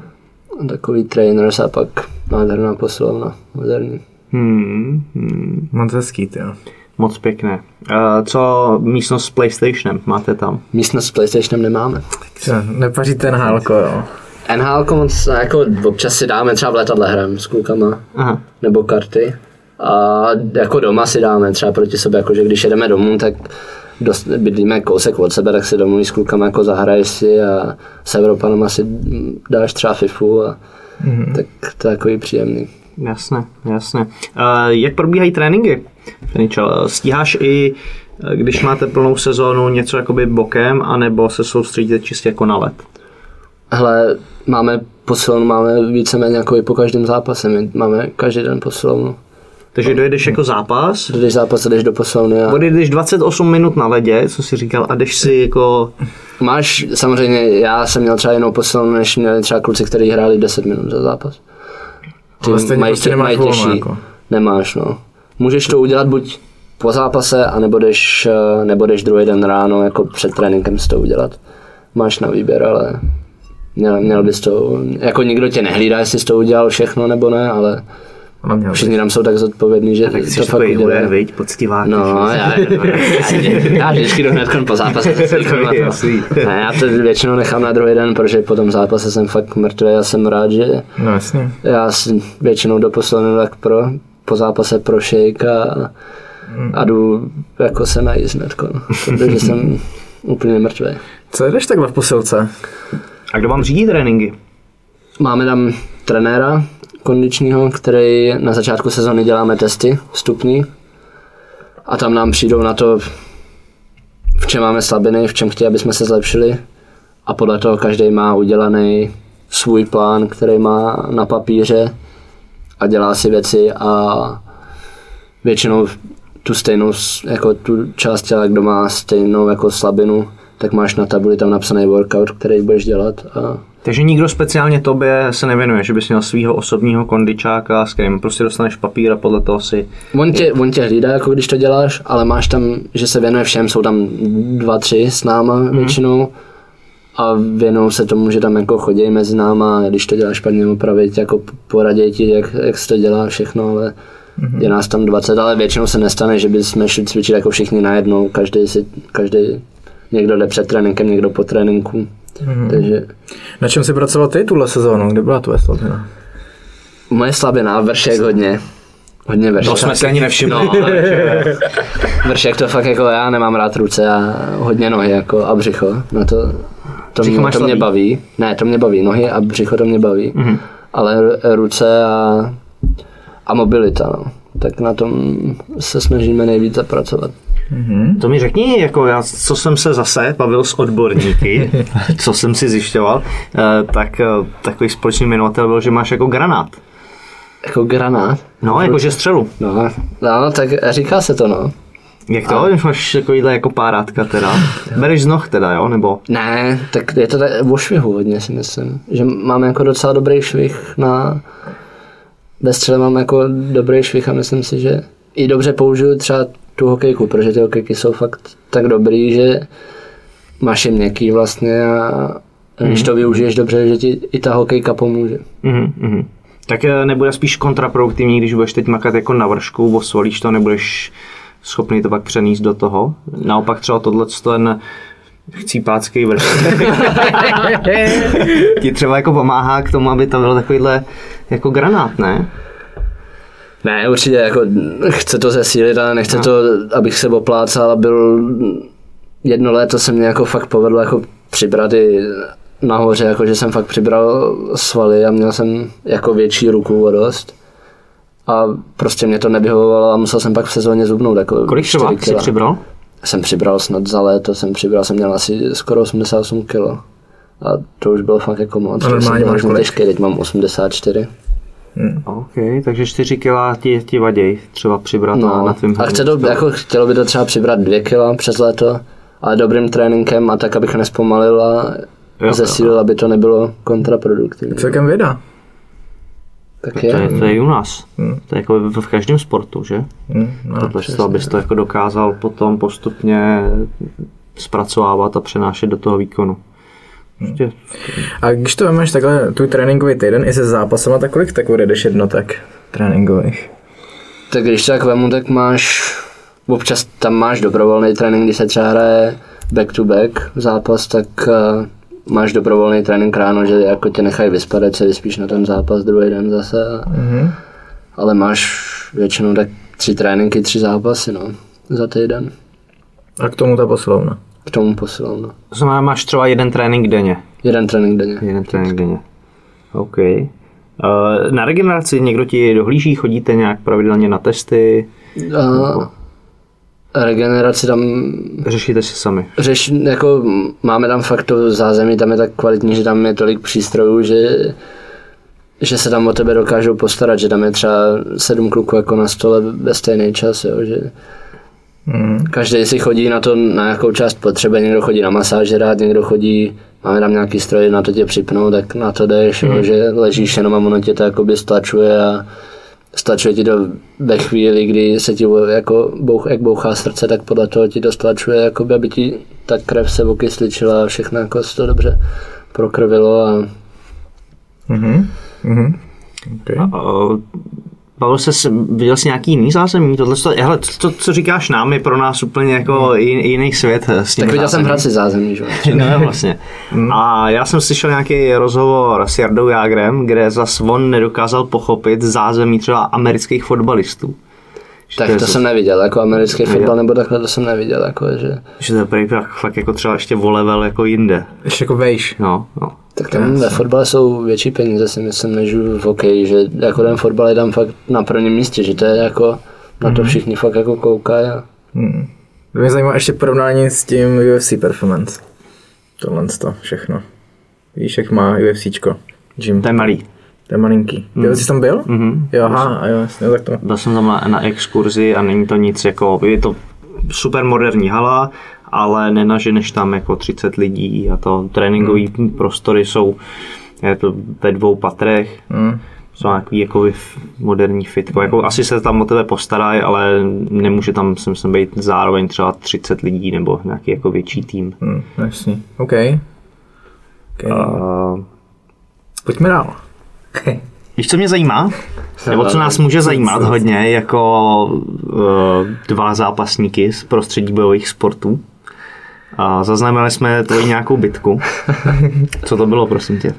a takový trainers a pak nádherná posilovna, moderní. Hmm, hmm. Moc hezký, jo. Moc pěkné. Uh, co místnost s PlayStationem máte tam? Místnost s PlayStationem nemáme. Co, nepaříte NHLko, jo? NHLko moc, jako občas si dáme, třeba v letadle hrajem s klukama, aha, nebo karty. A jako doma si dáme třeba proti sobě, jakože když jedeme domů, tak dost, bydlíme kousek od sebe, tak si domluví s klukama, jako zahraješ si a s Evropanem asi dáš třeba FIFU a mm-hmm. tak to je takový příjemný. Jasné, jasné. Uh, jak probíhají tréninky? Stíháš i, když máte plnou sezónu, něco jakoby bokem, anebo se soustředíte čistě jako na let? Hele, máme posilovnu, máme víceméně jako po každém zápase, my máme každý den posilovnu. Takže dojedeš jako zápas? Dojedeš zápas a jdeš do posilovny. A... Odejdeš dvacet osm minut na ledě, co jsi říkal, a jdeš si jako... Máš, samozřejmě, já jsem měl třeba jinou posilovnu, než měli třeba kluci, kteří hráli deset minut za zápas. Ty vlastně mají prostě nemáš volno, jako. Nemáš, no. Můžeš to udělat buď po zápase, anebo jdeš, nebo jdeš druhý den ráno, jako před tréninkem si to udělat. Máš na výběr, ale měl, měl bys to, jako nikdo tě nehlídá, jestli jsi to udělal všechno nebo ne, ale všichni nám jsou tak zodpovědní, že tak to fakt udělali. Viď, poctivá. No, já, no, já vždycky jdu hned po zápase. Ne, já to většinou nechám na druhý den, protože po tom zápase jsem fakt mrtvý a jsem rád, že no, jasně. Já většinou do posledního tak pro po zápase pro shake a, a jdu jako se najíst hnedko, no, protože jsem úplně mrtvý. Co jedeš takhle v posilce? A kdo vám řídí tréninky? Máme tam trenéra kondičního, který na začátku sezóny děláme testy vstupní a tam nám přijdou na to, v čem máme slabiny, v čem chtějí, aby jsme se zlepšili a podle toho každý má udělaný svůj plán, který má na papíře a dělá si věci a většinou tu stejnou, jako tu část těla, kdo má stejnou jako slabinu, tak máš na tabuli tam napsaný workout, který budeš dělat. A... Takže nikdo speciálně tobě se nevěnuje, že bys měl svýho osobního kondičáka, s kterým prostě dostaneš papír a podle toho si... On tě, on tě hlídá, jako když to děláš, ale máš tam, že se věnuje všem, jsou tam dva, tři s náma mm-hmm. většinou a věnou se tomu, že tam jako chodí mezi náma, když to děláš špatně, opravit, jako poraděj ti, jak, jak se to dělá všechno, ale mm-hmm. je nás tam dvacet, ale většinou se nestane, že bychom šli cvičit jako všichni najednou, každý si, každý, někdo jde před tréninkem, někdo po tréninku. Mm-hmm. Takže... Na čem jsi pracoval ty tuhle sezónu? Kde byla tvoje slabina? Moje slabina, vršek hodně. Hodně vršek. To jsme si ani nevšimli. No, vršek to fakt jako já nemám rád ruce a hodně nohy jako a břicho. Na to To, mě, to mě baví. Ne, to mě baví. Nohy a břicho to mě baví. Mm-hmm. Ale ruce a, a mobilita, no. Tak na tom se snažíme nejvíc zapracovat. Mm-hmm. To mi řekni, jako já, co jsem se zase bavil s odborníky, co jsem si zjišťoval, tak takový společný jmenovatel byl, že máš jako granát. Jako granát? No, jako že střelu. No, no, tak říká se to, no. Jak to? Když máš takovýhle jako párátka teda. Bereš z noh teda, jo? Nebo? Ne, tak je to tak o švihu hodně, si myslím. Že máme jako docela dobrý švih na... Ve střele mám jako dobrý švih a myslím si, že i dobře použiju třeba tu hokejku, protože ty hokejky jsou fakt tak dobrý, že máš je měkký vlastně a když to využiješ dobře, že ti i ta hokejka pomůže. Mm-hmm. Tak nebude spíš kontraproduktivní, když budeš teď makat jako na vršku, osolíš to, nebudeš schopný to pak přenést do toho. Naopak třeba tohle ten chcípácký vršek ti třeba jako pomáhá k tomu, aby tam byl takovýhle jako granát, ne? Ne, určitě, jako chce to zesílit, ale nechce no. to, abych se oplácal a byl jedno léto se mě jako fakt povedlo jako přibrat i nahoře, jako že jsem fakt přibral svaly a měl jsem jako větší ruku a dost. A prostě mě to nevyhovovalo a musel jsem pak v sezóně zubnout jako. Kolik třeba jsi přibral? Jsem přibral snad za léto, jsem přibral, jsem měl asi skoro osmdesát osm kilogramů. A to už bylo fakt jako moc. A normálně máš kolik? Teď mám osmdesát čtyři. Hmm. OK, takže čtyři kila ti, ti vaděj třeba přibrat no, na, na tvým a chce to, jako, chtělo by to třeba přibrat dvě kila přes léto, ale dobrým tréninkem a tak, abych nespomalil a jo, zesílil, jo. aby to nebylo kontraproduktivní. Celkem věda. Tak je. To, je, to je u nás. Hmm. To je jako v každém sportu, že? Hmm. No, tohle to, abys to jako dokázal potom postupně zpracovávat a přenášet do toho výkonu. Hmm. A když to máš takhle tu tréninkový týden i se zápasem, tak kolik tak odjedeš jednotek tréninkových? Tak když tak vemu, tak máš, občas tam máš dobrovolný trénink, když se třeba hraje back to back zápas, tak máš dobrovolný trénink ráno, že jako tě nechají vyspadat, se vyspíš na ten zápas druhý den zase, mm-hmm. ale máš většinou tak tři tréninky, tři zápasy no, za týden. A k tomu ta posilovna? K tomu posilovna. To znamená, máš třeba jeden trénink denně? Jeden trénink denně. Jeden trénink denně, OK. Na regeneraci někdo ti dohlíží, chodíte nějak pravidelně na testy? A... Regeneraci tam... Řešíte si sami. Řeš, jako máme tam fakt to zázemí, tam je tak kvalitní, že tam je tolik přístrojů, že, že se tam o tebe dokážou postarat, že tam je třeba sedm kluků jako na stole ve stejný čas, jo, že mm. každý si chodí na to, na jakou část potřeby, někdo chodí na masáže rád, někdo chodí, máme tam nějaký stroj, na to tě připnou, tak na to jdeš, mm. jo, že ležíš jenom a ono tě to jakoby stlačuje a stlačuje ti to ve chvíli, kdy se ti jako bouch, jak bouchá srdce, tak podle toho ti to stlačuje, jakoby, aby ti ta krev se okysličila a všechno jako se to dobře prokrvilo. A... Mm-hmm. Mm-hmm. Okay. A, a, Pavel, jsi viděl jsi nějaký jiný zázemí? Tohle, hele, to, co říkáš nám, je pro nás úplně jako mm. jiný svět. S tak viděl jsem v Hradci zázemí, že? No, vlastně. Mm. A já jsem slyšel nějaký rozhovor s Jardou Jágrem, kde zase on nedokázal pochopit zázemí třeba amerických fotbalistů. Tak to, to jsem neviděl, jako americký fotbal nebo takhle to jsem neviděl, jako že... Že to je prý fakt jako třeba ještě o level jako jinde. Ještě jako vejš. No, no. Tak tam ve fotbale jsou větší peníze, si myslím, než v hokeji, že jako ten fotbal je tam fakt na prvním místě, že to je jako, na to všichni fakt jako koukají. A... Hmm. Mě zajímá ještě porovnání s tím U F C Performance. Tohle to všechno. Víš, jak má UFCčko, Jim. To je malý. To je malinký. Mm. Ty jsi tam byl? Mm-hmm. Jo, aha, a jo, jasně, tak to. Byl jsem tam na, na exkurzi a není to nic jako, je to super moderní hala, ale nenaženeš tam jako třicet lidí a to tréninkový mm. prostory jsou je to ve dvou patrech. Mm. Jsou nějaký jako moderní fitko. Jako, asi se tam o tebe postarají, ale nemůže tam sem, sem být zároveň třeba třicet lidí nebo nějaký jako větší tým. Mm, jasně, OK. okay. A... Pojďme dál. Okay. Víš, co mě zajímá? Nebo co nás může zajímat hodně, jako uh, dva zápasníky z prostředí bojových sportů. A zaznamenali jsme tvoji nějakou bitku. Co to bylo, prosím tě?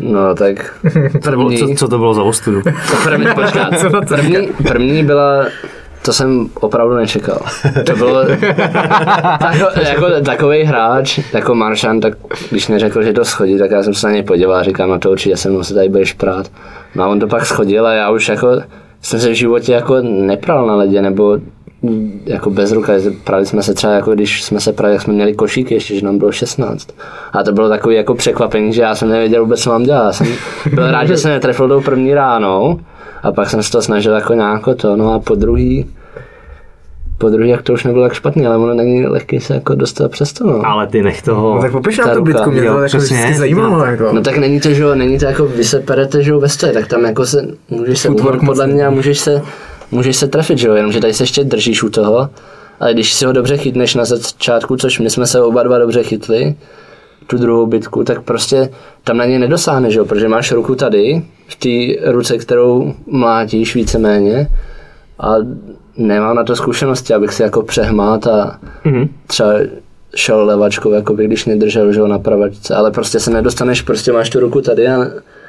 No tak... První... Co, co to bylo za ostudu? První, počkat, první, první byla To jsem opravdu nečekal. To bylo tako, jako takovej hráč, jako Maršan, tak když neřekl, že to schodí, tak já jsem se na něj podíval a říkám, na to určitě se mnou se tady budeš prát. No a on to pak schodil a já už jako jsem se v životě jako nepral na ledě, nebo jako bez ruka, prali jsme se třeba jako když jsme se prali, jak jsme měli košíky ještě, že nám bylo šestnáct. A to bylo takový jako překvapení, že já jsem nevěděl vůbec, co mám dělat. Já jsem byl rád, že jsem netrefil tou první ránou. A pak jsem se to snažil jako nějako to, no a po druhý, po druhý, jak to už nebylo tak špatně, ale ono není lehký se jako dostat přes to, no. Ale ty nech toho. No tak popiš nám tu bitku, mě to jako vždycky zajímalo, jako. No tak není to, že jo, není to jako vy se perete, že jo, ve stoji, tak tam jako se, můžeš se útvor podle mě a můžeš se, můžeš se trefit, že jo, jenomže tady se ještě držíš u toho, ale když si ho dobře chytneš na začátku, což my jsme se oba dva dobře chytli, tu druhou bitku, tak prostě tam na něj nedosáhneš, jo, protože máš ruku tady, v té ruce, kterou mlátíš víceméně a nemám na to zkušenosti, abych si jako přehmát a mm-hmm. třeba šel levačkou, jako by když nedržel, že ho na pravačce, ale prostě se nedostaneš, prostě máš tu ruku tady a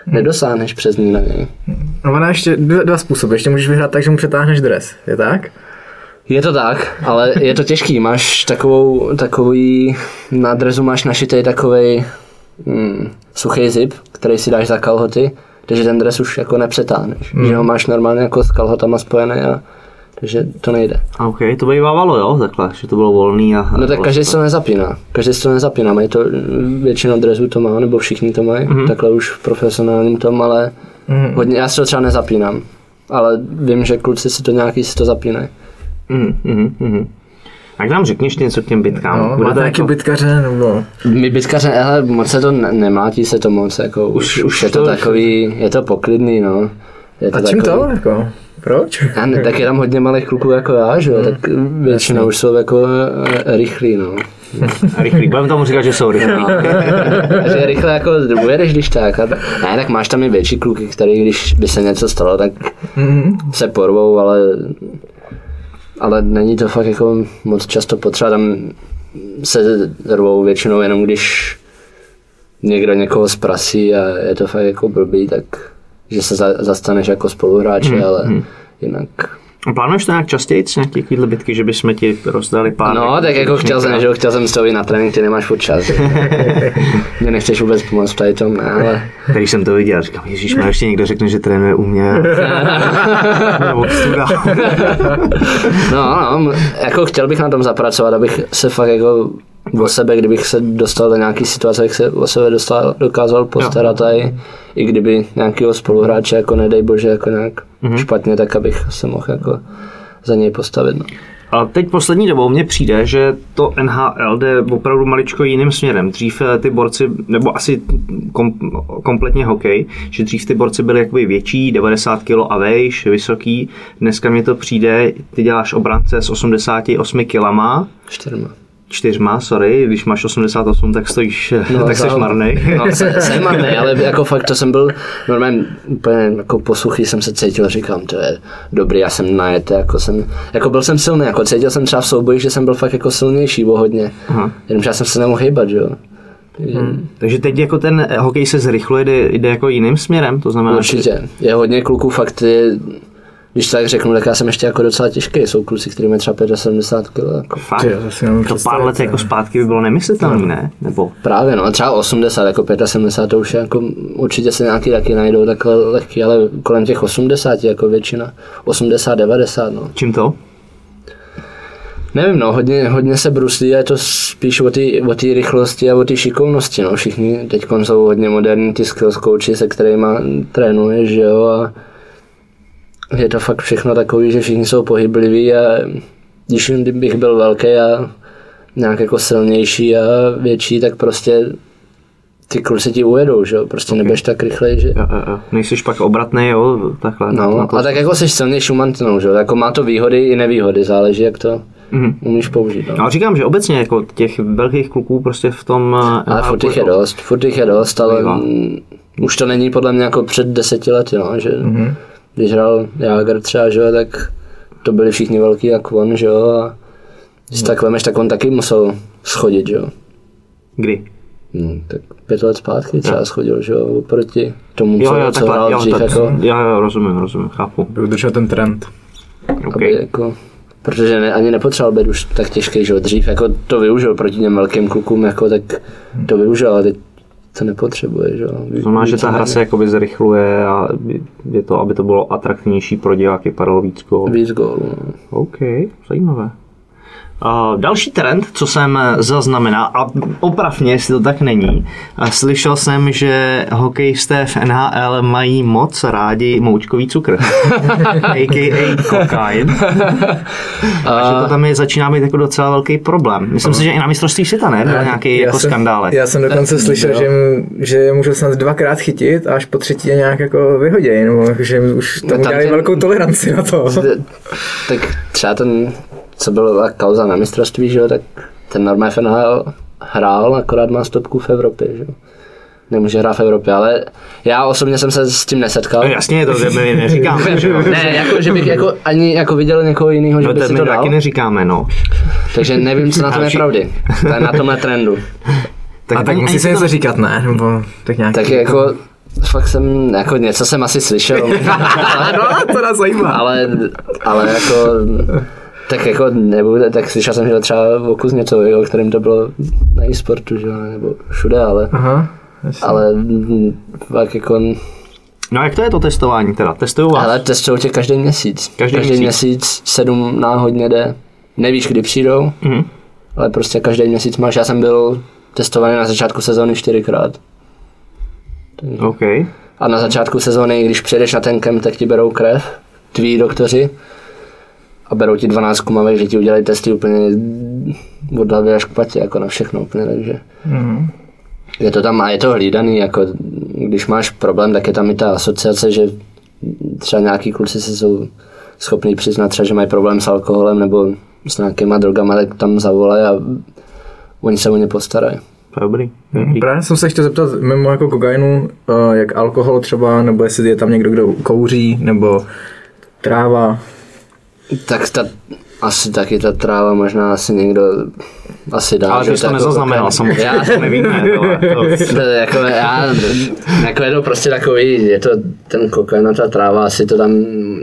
nedosáhneš přes ní na něj. No ona ještě dva, dva způsoby, ještě můžeš vyhrát tak, že mu přetáhneš dres, je tak? Je to tak, ale je to těžký, máš takovou, takový, na dresu máš našitej takovej hmm, suchý zip, který si dáš za kalhoty, takže ten dres už jako nepřetáhneš, mm. že ho máš normálně jako s kalhotama spojený a takže to nejde. A ok, to bývávalo jo, takhle, že to bylo volný a... No tak každý se to nezapíná, každý se to nezapíná, mají to, většina dresů to má, nebo všichni to mají, mm. takhle už v profesionálním tom, ale mm. hodně, já si to třeba nezapínám, ale vím, že kluci si to nějaký si to zapínají. Mm, mm, mm. Tak nám řekneš něco k těm bitkám. No, máte nějaký jako... bitkaře nebo? My bitkaře, hele, moc se to ne- nemlátí se to moc, jako už, už, už je to, to takový, je to poklidný, no. Je to a čím takový... to, jako, proč? Ne, tak je tam hodně malých kluků jako já, že jo, mm. tak většinou už jsou jako rychlí, no. Rychlí, budeme tomu říkat, že jsou rychlí. Takže rychle jako jedeš, když tak. Ne, tak máš tam i větší kluky, který když by se něco stalo, tak mm. se porvou, ale... Ale není to fakt jako moc často potřeba, tam se rvou většinou jenom když někdo někoho zprasí a je to fakt jako blbý, tak že se za, zastaneš jako spoluhráči, mm, ale mm. jinak. Plánuješ to nějak častěji na těchto bitky, že bychom ti rozdali pár? No, tak jako chtěl jsem, že chtěl jsem s tobou na trénink, ty nemáš furt čas. Mě nechceš vůbec pomoct tady tom, ne, ale... Když jsem to viděl, říkám, ježíš, má ještě někdo řekne, že trénuje u mě. no, no, jako chtěl bych na tom zapracovat, abych se fakt jako o sebe, kdybych se dostal do nějaký situace, abych se o sebe dostal, dokázal postarat no. i, i kdyby nějakého spoluhráče, jako nedej bože, jako nějak mm-hmm. špatně, tak abych se mohl jako za něj postavit. No. A teď poslední dobou mně přijde, že to N H L jde opravdu maličko jiným směrem. Dřív ty borci, nebo asi kom, kompletně hokej, že dřív ty borci byly jakoby větší, devadesát kilogramů a vejš, vysoký. Dneska mně to přijde, ty děláš obránce s osmdesáti osmi kilama. Čtyřma. Čtyřma, sorry, když máš osmdesát osm, tak stojíš, no, tak jsi marnej. No, jsem marnej, ale jako fakt to jsem byl normálně úplně jako posuchý, jsem se cítil, říkám, to je dobrý, já jsem najete, jako jsem, jako byl jsem silný, jako cítil jsem třeba v souboji, že jsem byl fakt jako silnější, bohodně, aha. jenomže já jsem se nemohl hýbat, že jo. Hmm. Takže teď jako ten hokej se zrychluje, jde, jde jako jiným směrem, to znamená... Určitě, je hodně kluků, fakt je... Když tak řeknu, tak já jsem ještě jako docela těžký. Jsou kluci, kteří mají třeba sedmdesát pět kilogramů. Jako. Fakt? To pár let jako zpátky by bylo nemyslitelné, no. ne? Nebo? Právě, no. Třeba osmdesát, jako sedmdesát pět, to už je jako, určitě se nějaký taky najdou takhle lehký, ale kolem těch osmdesáti jako většina. osmdesát, devadesát, no. Čím to? Nevím, no, hodně, hodně se bruslí a je to spíš o té rychlosti a o té šikovnosti, no. Všichni teď jsou hodně moderní, ty skills coachi, se kterými trénuješ, že jo, a je to fakt všechno takový, že všichni jsou pohybliví a když bych byl velký a nějak jako silnější a větší, tak prostě ty kluci ti ujedou, že jo, prostě okay. nebudeš tak rychlej, že... A, a, a. Nejsiš pak obratnej, jo, takhle. No, a tak jako jsi silnější umantinou, že jo, jako má to výhody i nevýhody, záleží jak to... Mm-hmm. Umíš použít. No. Ale říkám, že obecně jako těch velkých kluků prostě v tom... Ale furt jich je dost, furt jich je dost, ale m- už to není podle mě jako před deseti lety, no, že... Mm-hmm. Když hrál Jágr třeba, že jo, tak to byli všichni velký jak on, že jo, a když tak vemeš, tak on taky musel schodit, že jo. Kdy? Hmm, tak pět let zpátky třeba schodil, že jo, proti tomu, jo, co, jo, co takhle, hrál jo, dřív, tak, jako. Jo, jo, rozumím, rozumím, chápu. Udržel ten trend. Okay. Jako, protože ne, ani nepotřeboval být už tak těžký, že dřív, jako to využil proti těm velkým klukům, jako tak to využil, ale teď to nepotřebuje, že jo. Znamená, že ta hra se jakoby zrychluje a je to, aby to bylo atraktivnější pro diváky, padalo víc gólů. Víc gólů. OK, zajímavé. Uh, další trend, co jsem zaznamenal, a opravně, jestli to tak není, slyšel jsem, že hokejisté v N H L mají moc rádi moučkový cukr, a k a kokain, a že to tam je, začíná být jako docela velký problém. Myslím si, že i na mistrovství světa, ne? Byl nějaký jako skandálek. Já jsem dokonce slyšel, že, že je můžou snad dvakrát chytit a až po třetí je nějak jako vyhoděj, no, že už tam udělali ten, velkou toleranci na to. Tak třeba ten... co byla kauza na mistrovství, že jo, tak ten normálně F N H L hrál, akorát má stopku v Evropě, že jo. Nemůže hrát v Evropě, ale já osobně jsem se s tím nesetkal. No jasně, to my neříkáme, že jo. Ne, jako, že bych jako, ani jako viděl někoho jiného, že no, by si to dal. No to taky neříkáme, no. Takže nevím, co na tom je pravdy, to je na tomhle trendu. Tak, tak musí se něco to... říkat, ne? Nebo tak nějaký... Tak jako... Fakt jsem, jako něco jsem asi slyšel. No, to nás zajímá. Ale, ale jako... Tak jako nebude, tak slyšel jsem, že třeba v Oku z něco, o kterém to bylo na e-sportu, že, nebo všude, ale... Aha, ale fakt jako... No a jak to je to testování teda? Testuju vás? Hele, testuju tě každý měsíc. Každý, každý měsíc? měsíc sedm náhodně jde. Nevíš, kdy přijdou, mhm. ale prostě každý měsíc máš. Já jsem byl testovaný na začátku sezóny čtyřikrát. OK. A na začátku sezóny, když přijdeš na ten kemp, tak ti berou krev, tví doktoři. A berou ti dvanáct kumavek, že ti udělají testy úplně od hlavy až k patě, jako na všechno úplně, takže mm-hmm. je to tam a je to hlídaný, jako když máš problém, tak je tam i ta asociace, že třeba nějaký kluci si jsou schopní přiznat třeba, že mají problém s alkoholem nebo s nějakýma drogama, tak tam zavolají a oni se o ně postarají. Dobrý. Dobrý. Právě jsem se chtěl zeptat, mimo jako kokainu, jak alkohol třeba, nebo jestli je tam někdo, kdo kouří, nebo tráva. Tak ta, asi taky ta tráva, možná asi někdo asi dá. Ale ty jsi to nezaznamenal, samozřejmě. Já to nevím, ne, tohle, to. To, jako, já, jako je to prostě takový, je to ten kokain a ta tráva, asi to tam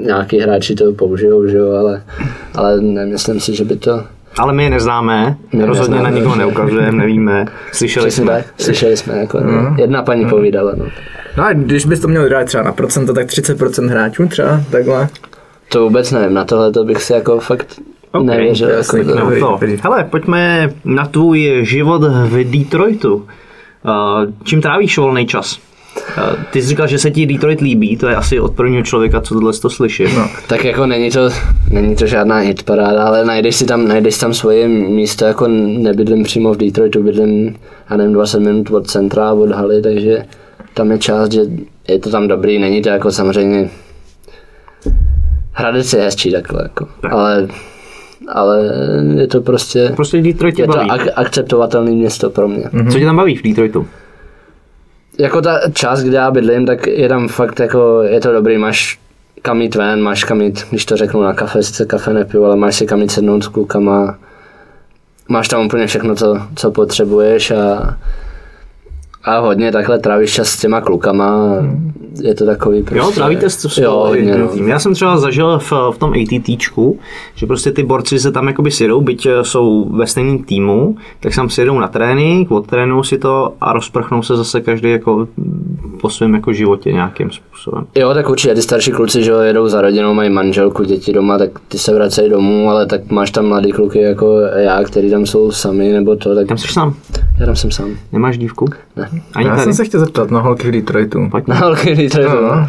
nějaký hráči to použijou, že jo, ale, ale nemyslím si, že by to... Ale my je neznáme, my rozhodně neznáme, na nikoho neukazujeme, nevíme, slyšeli jsme. Tak, slyšeli jsme, jako, no. Jedna paní povídala. No. No a když bys to měl dát třeba na procento, tak třicet procent hráčů třeba, takhle. To vůbec nevím, na tohle to bych si jako fakt okay, nevěřil. Jasný, jako to. No to. Hele, pojďme na tvůj život v Detroitu. Uh, čím trávíš volný čas? Uh, ty jsi říkal, že se ti Detroit líbí, to je asi od prvního člověka, co tohle to slyším. No. Tak jako není to, není to žádná hitparáda, ale najdeš si tam, najdeš tam svoje místo, jako nebydlím přímo v Detroitu, bydlím, já nevím, dvacet minut od centra, od haly, takže tam je část, že je to tam dobrý, není to jako samozřejmě... Hradec je hezčí takhle, jako. Tak. ale, ale je to prostě, prostě Detroit je baví. To ak- akceptovatelné město pro mě. Mm-hmm. Co tě tam baví v Detroitu? Jako ta část, kde já bydlím, tak je tam fakt jako, je to dobrý, máš kam jít ven, máš kam jít, když to řeknu na kafe, sice kafe nepiju, ale máš si kam jít sednout s klukama, máš tam úplně všechno, co, co potřebuješ a... A hodně takhle trávíš čas s těma klukama, je to takový prostě... Jo, trávíte s tím. Já jsem třeba zažil v, v tom ATTčku, že prostě ty borci se tam jakoby sjedou, byť jsou ve stejném týmu, tak tam sjedou na trénink, odtrénují si to a rozprchnou se zase každý jako po svém jako životě nějakým způsobem. Jo, tak určitě ty starší kluci, že jedou za rodinou, mají manželku, děti doma, tak ty se vracejí domů, ale tak máš tam mladý kluky jako já, který tam jsou sami nebo to, tak... Tam jsi sám. Já tam jsem sám. Nemáš dívku? Ne. Ani já tady. Jsem se chtěl zeptat na holky v Detroitu. Na holky v Detroitu, no.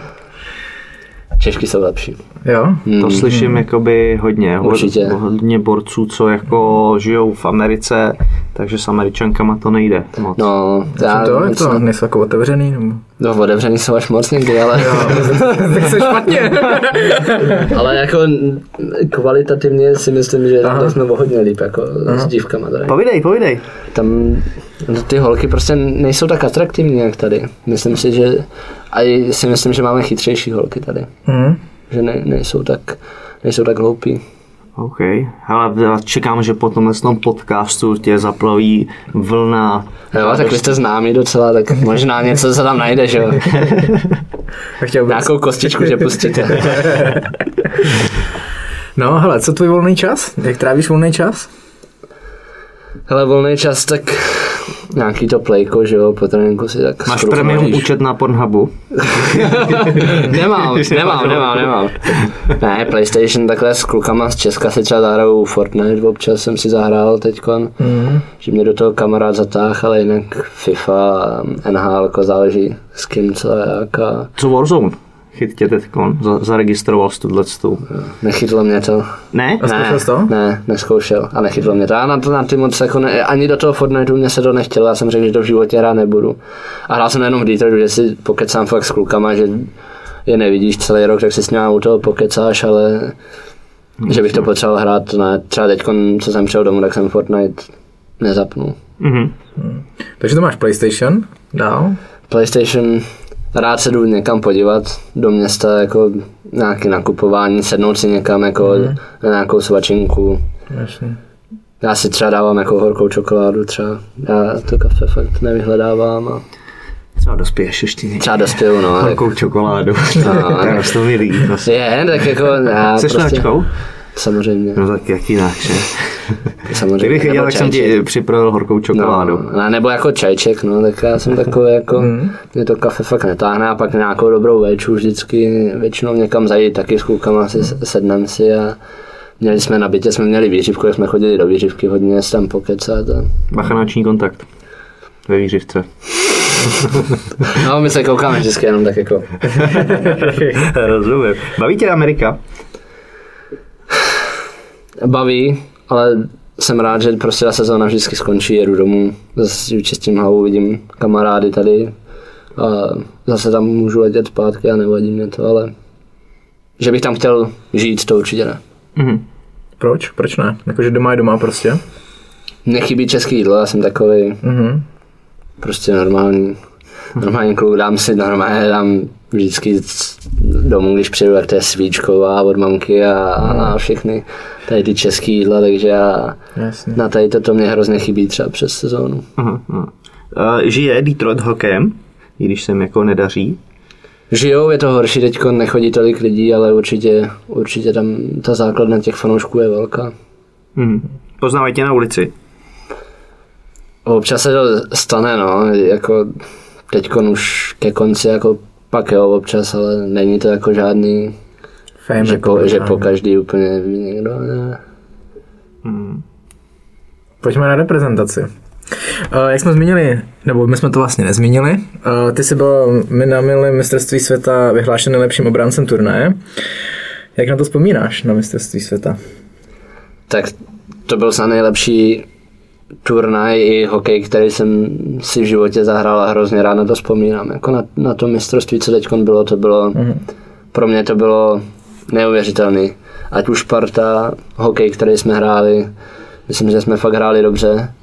Češky jsou lepší. Jo? Hmm. To slyším hmm. jakoby hodně. Určitě. Hodně borců, co jako žijou v Americe, takže s Američankama to nejde moc. No, já... To, je to nejsou jako otevřený? Nebo? No, otevřený jsou až moc někdy, ale... Tak se špatně. Ale jako kvalitativně si myslím, že to jsme hodně líp, jako Aha. s dívkama tady. Povídej, povídej. Tam... Ty holky prostě nejsou tak atraktivní jak tady. Myslím si, že a si myslím, že máme chytřejší holky tady. Mm. Že ne, nejsou tak nejsou tak hloupí. OK. Hele, já čekám, že po tomhle podcastu tě zaplaví vlna. Jo, tak vy jste známí docela, tak možná něco se tam najde, že jo. Nějakou kostičku, že pustíte. No, hele, co tvůj volný čas? Jak trávíš volný čas? Hele, volný čas, tak nějaký to plejko, že jo, po tréninku si tak... Máš premium účet na Pornhubu? nemám, nemám, nemám, nemám. Ne, PlayStation takhle s klukama z Česka si třeba zahraju Fortnite, občas jsem si zahrál teďkon, mm. že mě do toho kamarád zatáhl, ale jinak FIFA, N H L, jako záleží s kým, co a jak a... Co Warzone? Chytě teďkon, zaregistroval jsi tuto. Nechytlo mě to. Ne? Zkoušel jsi to? Ne, neskoušel a nechytlo mě to. Já na, to, na ty moc jako ne, ani do toho Fortniteu mě se to nechtělo, já jsem řekl, že to v životě hrát nebudu. A hrál jsem jenom v Detroitu, že si pokecám fakt s klukama, že je nevidíš celý rok, tak si s ním u toho pokecáš, ale no, že bych to potřeboval hrát. Ne. Třeba teďkon, co jsem přijel domů, tak jsem Fortnite nezapnul. Mm-hmm. Hmm. Takže to máš PlayStation dál? PlayStation... Rád se jdu někam podívat, do města, jako nějaké nakupování, sednout si někam jako mm. na nějakou svačinku. Jasně. Já si třeba dávám jako horkou čokoládu třeba, já to kafe fakt nevyhledávám. A... Třeba dospěješ ještě někde. Třeba dospěju, no. Horkou tak... čokoládu, no, tak už to mi líbí. Je, tak jako já Jseš prostě... Láčkou? Samozřejmě. No tak jak jinak, že? Samozřejmě. Kdybych chtěl, tak jsem ti připravil horkou čokoládu. No, no, nebo jako čajček, no, tak já jsem takový jako, mm. mě to kafe fakt netáhne a pak nějakou dobrou veču vždycky, většinou někam zajít taky s klukama, si sednem si a měli jsme na bytě, jsme měli výřivku, jsme chodili do výřivky, hodně se tam pokecat. A... Bachanační kontakt ve výřivce. No, my se koukáme vždycky jenom tak jako. Rozumím. Baví tě Amerika? Baví, ale jsem rád, že prostě ta sezóna vždycky skončí, jedu domů, zase čistím hlavu, vidím kamarády tady a zase tam můžu letět zpátky a nevadí mě to, ale že bych tam chtěl žít, to určitě ne. Mm-hmm. Proč? Proč ne? Jakože doma je doma prostě? Mně chybí český jídlo, já jsem takový mm-hmm. prostě normální, normální kluk, dám si normálně, dám vždycky domů, když přijedu, jak to je svíčková od mamky a, a všechny tady ty český jídla, takže já, na tady to, to mě hrozně chybí třeba přes sezónu. Aha, aha. Uh, žije Detroit hokejem, i když se jim jako nedaří? Žijou, je to horší, teďko nechodí tolik lidí, ale určitě, určitě tam ta základna těch fanoušků je velká. Hmm. Poznávají tě na ulici? Občas se to stane, no, jako teďkon už ke konci jako pak jo, občas, ale není to jako žádný, Fame že, po, že po každý úplně ví někdo, ne. Hmm. Pojďme na reprezentaci. Uh, jak jsme zmínili, nebo my jsme to vlastně nezmínili, uh, ty jsi byl na minulém mistrovství světa vyhlášen nejlepším obráncem turnaje. Jak na to vzpomínáš, na mistrovství světa? Tak to byl snad nejlepší turnaj i hokej, který jsem si v životě zahrál a hrozně rád na to vzpomínám. Jako na, na to mistrovství, co teď bylo, to bylo, mm-hmm. pro mě to bylo neuvěřitelný. Ať už parta, hokej, který jsme hráli, myslím, že jsme fakt hráli dobře.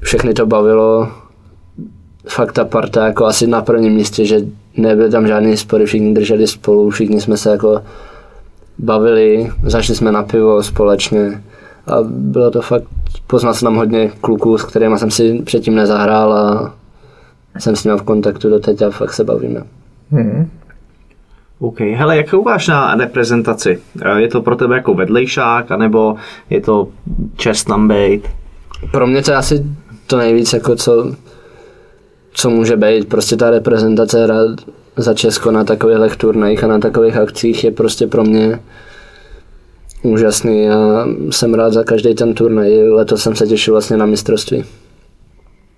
Všechny to bavilo. Fakt ta parta, jako asi na prvním místě, že nebyly tam žádný spory, všichni drželi spolu, všichni jsme se jako bavili, zašli jsme na pivo společně. A bylo to fakt, poznal jsem tam hodně kluků, s kterými jsem si předtím nezahrál a jsem s nimi v kontaktu doteď a fakt se bavíme. Hmm. OK, hele, jak koukáš na reprezentaci? Je to pro tebe jako vedlejšák, anebo je to čest tam být? Pro mě to je asi to nejvíc, jako co, co může být. Prostě ta reprezentace hrát za Česko na takových turnajích a na takových akcích je prostě pro mě úžasný, já jsem rád za každý ten turnaj, letos jsem se těšil vlastně na mistrovství.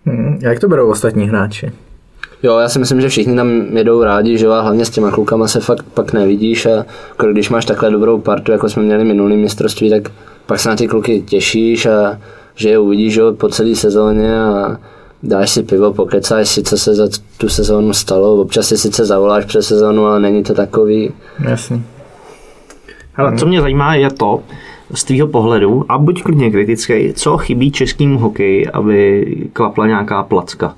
Hmm, jak to berou ostatní hráči? Jo, já si myslím, že všichni tam jedou rádi, že jo, a hlavně s těma klukama se fakt pak nevidíš a když máš takhle dobrou partu, jako jsme měli minulý mistrovství, tak pak se na ty kluky těšíš a že je uvidíš, jo, po celý sezóně a dáš si pivo, pokecáš si, co se za tu sezónu stalo, občas si sice zavoláš přes sezónu, ale není to takový. Jasně. Ale co mě zajímá je to, z tvýho pohledu, a buď klidně kritický, co chybí českému hokeji, aby klapla nějaká placka?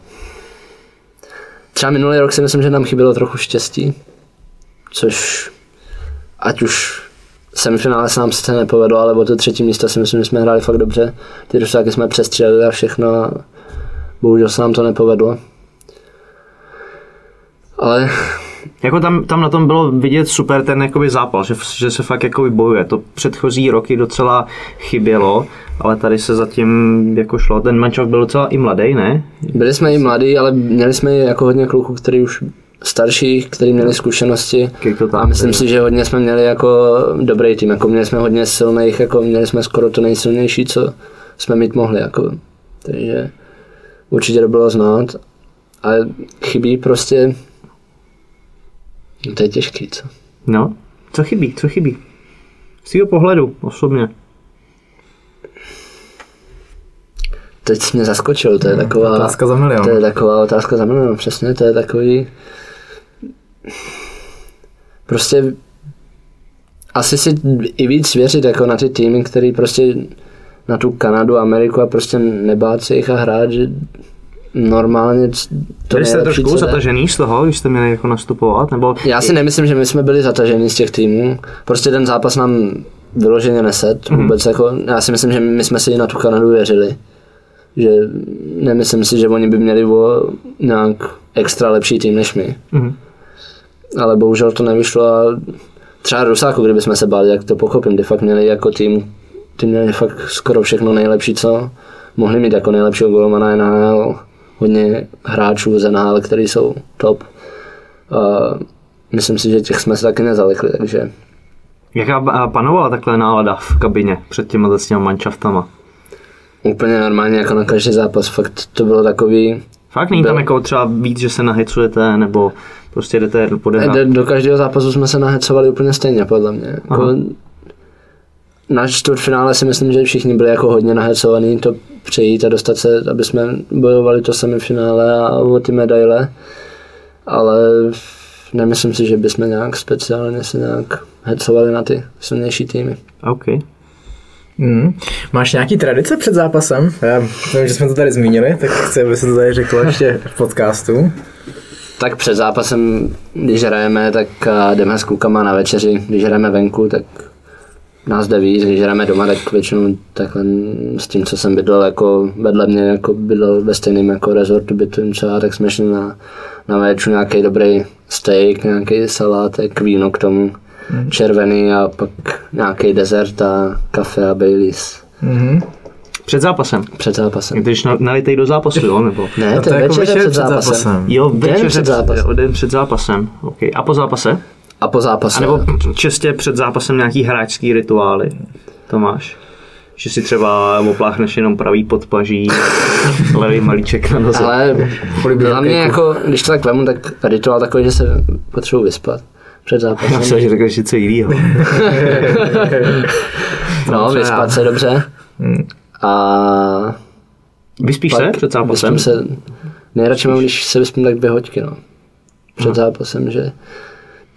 Třeba minulý rok si myslím, že nám chybělo trochu štěstí, což ať už semifinále se nám sice nepovedlo, ale o to třetí místo si myslím, že jsme hráli fakt dobře. Ty rusáky jsme přestřelili a všechno a bohužel se nám to nepovedlo. Ale Jako tam, tam na tom bylo vidět super ten jakoby zápal, že, že se fakt jakoby bojuje. To předchozí roky docela chybělo, ale tady se zatím jako šlo. Ten mančov byl docela i mladý, ne? Byli jsme i mladí, ale měli jsme jako hodně kluků, který už starších, kteří měli zkušenosti. A myslím si, že hodně jsme měli jako dobrý tým. Jako měli jsme hodně silných, jako měli jsme skoro to nejsilnější, co jsme mít mohli. Jako. Takže určitě to bylo znát. Ale chybí prostě... To je těžký, co? No, co chybí, co chybí? Z tvého pohledu, osobně. Teď jsi mě zaskočil, to je no, taková... Otázka za milion. To je taková otázka za milion, přesně, to je takový... Prostě... Asi si i víc věřit jako na ty týmy, který prostě... Na tu Kanadu, Ameriku a prostě nebát se jich a hrát, že... Normálně to nejlepší. Jste trošku zatažený z toho, když jste měli jako nastupovat? Nebo... Já si nemyslím, že my jsme byli zatažený z těch týmů. Prostě ten zápas nám vyloženě neset. Vůbec mm-hmm. jako, já si myslím, že my jsme si na tu Kanadu věřili. Že nemyslím si, že oni by měli o nějak extra lepší tým než my. Mm-hmm. Ale bohužel to nevyšlo a třeba Rusáku, kdyby jsme se báli, jak to pochopím, de fakt měli jako tým, ty měli fakt skoro všechno nejlepší, co mohli mít jako nejlepšího golmana N H L. Hodně hráčů z N H L, kteří jsou top. Uh, myslím si, že těch jsme se taky nezalekli, takže... Jaká panovala takhle nálada v kabině před těma těmi mančaftama? Úplně normálně, jako na každý zápas. Fakt to bylo takový... Fakt není byl... tam jako třeba víc, že se nahecujete, nebo prostě jdete podehrát? Do každého zápasu jsme se nahecovali úplně stejně, podle mě. Jako na čtvrtfinále si myslím, že všichni byli jako hodně nahecovaní. To přejít a dostat se, aby jsme bojovali to semifinále a o ty medaile, ale nemyslím si, že bychom nějak speciálně se nějak hecovali na ty silnější týmy. OK. Mm. Máš nějaký tradice před zápasem? Já vím, že jsme to tady zmínili, tak chci, aby se to tady řeklo ještě v podcastu. Tak před zápasem, když hrajeme, tak jdeme s klukama na večeři, když hrajeme venku, tak nás jde víc, když jdeme doma, tak většinou takhle s tím, co jsem bydlel, jako vedle mě, jako bydlel ve stejném jako resortu bytu, třeba, tak jsme šli na, na večeru nějaký dobrý steak, nějaký salátek, víno k tomu, mm. červený a pak nějaký dezert a kafe a Baileys. Mm-hmm. Před zápasem? Před zápasem. Když nalitej do zápasu, jo? Nebo? Ne, no to je večer, večer před zápasem. zápasem. Jo, večer den před zápasem. Den před zápasem. Okay. A po zápase? A po zápase. A nebo čistě před zápasem nějaký hráčský rituály, Tomáš? Že si třeba opláchneš jenom pravý podpaží, levý malíček na noze. Ale na mě jako, když to tak vemu, tak rituál takový, že se potřebuji vyspat před zápasem. Já jsem, že řekl, že co jinýho. No, vyspat se dobře. A... Vyspíš se před zápasem? Se, nejradši mám, když se vyspím, tak dvě hoďky, no. Před zápasem, že...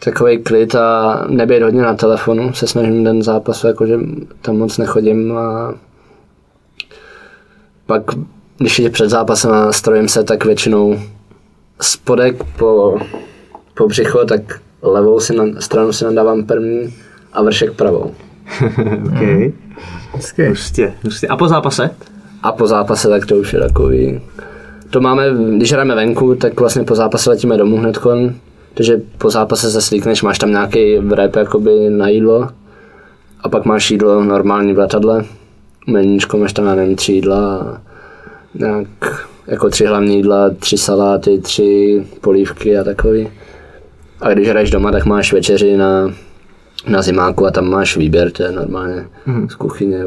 Takovej klid a nebět hodně na telefonu, se snažím ten zápas, jakože tam moc nechodím a pak, když je před zápasem a strojím se, tak většinou spodek po, po břicho, tak levou si na, stranu si nadávám první a vršek pravou. Okay. Mm. Hustě, hustě. A po zápase? A po zápase, tak to už je takový. To máme, když hrajeme venku, tak vlastně po zápase letíme domů hnedkon. Takže po zápase se slíkneš, máš tam nějaký wrap jakoby na jídlo a pak máš jídlo normální v letadle, meníčko máš tam, já nevím, tři jídla, nějak, jako tři hlavní jídla, tři saláty, tři polívky a takový. A když hraješ doma, tak máš večeři na, na zimáku a tam máš výběr, to je normálně hmm. z kuchyně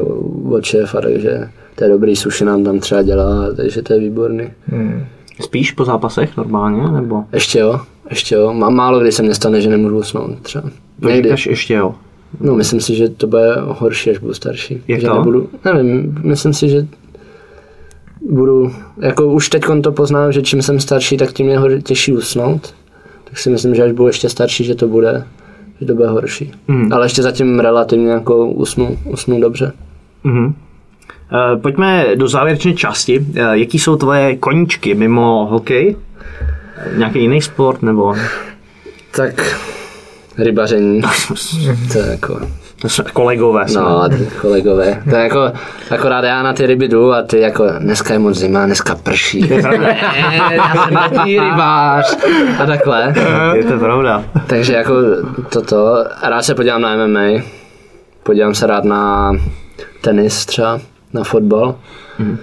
od šéfa, takže to je dobrý, suši nám tam třeba dělá, takže to je výborný. Hmm. Spíš po zápasech normálně, nebo? Ještě jo. Ještě jo, mám málo, když se mě stane, že nemůžu usnout třeba. Říkáš ještě jo? No, myslím si, že to bude horší, až budu starší. Jak že to? Nebudu, nevím, myslím si, že budu, jako už teď to poznám, že čím jsem starší, tak tím je těžší usnout. Tak si myslím, že až budu ještě starší, že to bude, že to bude horší. Mm. Ale ještě zatím relativně jako usnu, usnu dobře. Mm-hmm. Uh, pojďme do závěrečné části. Uh, jaký jsou tvoje koníčky mimo hokej? Nějaký jiný sport, nebo? Tak rybaření, to je jako Kolegové. No, kolegové. To je jako, akorát já na ty ryby jdu a ty jako, dneska je moc zima, dneska prší. Ne, já jsem letní rybář. A takhle. Je to pravda. Takže jako toto. Rád se podívám na M M A. Podívám se rád na tenis třeba, na fotbal. Mhm.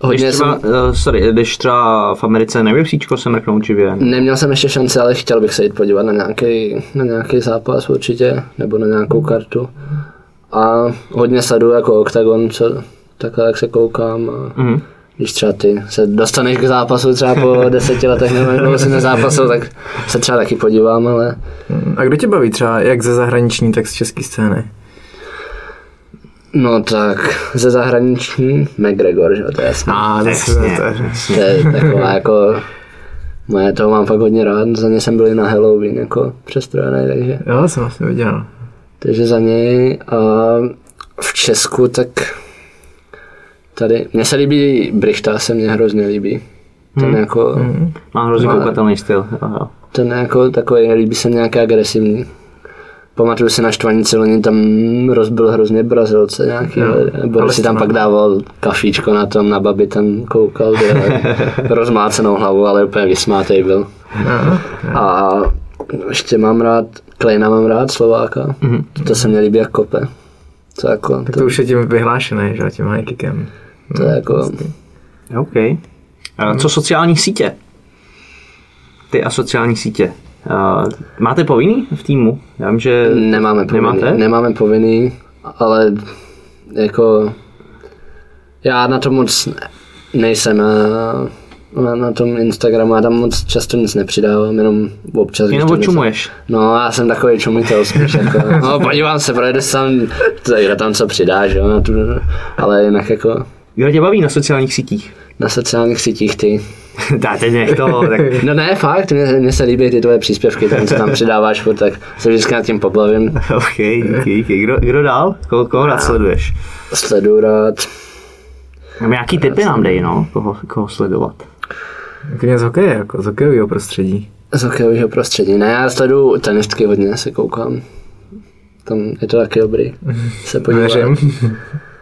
Hodně když třeba, jsem, sorry, když třeba v Americe nebyl příčko se mrknout živě? Neměl jsem ještě šanci, ale chtěl bych se jít podívat na nějaký, na nějaký zápas určitě, nebo na nějakou kartu. A hodně sleduju jako Oktagon, co, takhle jak se koukám. A mm-hmm. Když třeba ty se dostaneš k zápasu třeba po deseti letech nebo si nezápasil, tak se třeba taky podívám, ale... A kdo tě baví třeba, jak ze zahraniční, tak z české scény? No tak, ze zahraniční McGregor, že to je jasný. A, jasně. To je taková jako, moje toho mám fakt hodně rád, za ně jsem byl i na Halloween jako přestrojený, takže. Jo, jsem vlastně viděl. Takže za něj a v Česku tak tady, mně se líbí Brichta, se mně hrozně líbí. Ten hmm. jako... Hmm. Mám hrozně koukatelný styl. Aha. Ten jako takový, líbí se nějaký agresivní. Pamatuju si na Štvanice, oni tam rozbil hrozně Brazilce nějaký, no, Boris si tam pak dával kafíčko na tom, na babi tam koukal, rozmácenou hlavu, ale úplně vysmátej byl. No, no. A ještě mám rád, Kleina mám rád, Slováka, mm-hmm. to se mě líbí jak kope. To jako, tak to, to už je tím vyhlášené, že tím high kickem. To je jako... OK. A co sociální sítě? Ty a sociální sítě. Uh, máte povinný v týmu? Já vím, že nemáme povinný, nemáme povinný, ale jako já na to moc nejsem na, na tom Instagramu, já tam moc často nic nepřidávám, jenom občas. Jenom očumuješ? No, já jsem takový čumitel spíš, jako, no podívám se, projde sám, kde tam co přidáš, jo, na tu, ale jinak jako. Kdo tě baví na sociálních sítích? Na sociálních sítích ty. Dá, teď nech toho. Tak... No ne, fakt, mně se líbí ty tvoje příspěvky, tam co tam přidáváš furt, tak se vždycky nad tím pobavím. Ok, díky, díky. Kdo, kdo dál? Koho, koho rád sleduješ? Sleduju rád. Jaký tipy nám dej, no, koho, koho sledovat? Když z hokeje, jako z hokejového prostředí. Z hokejového prostředí, ne, já sleduju tenistky hodně, se koukám. Tam je to taky dobrý, se podívám.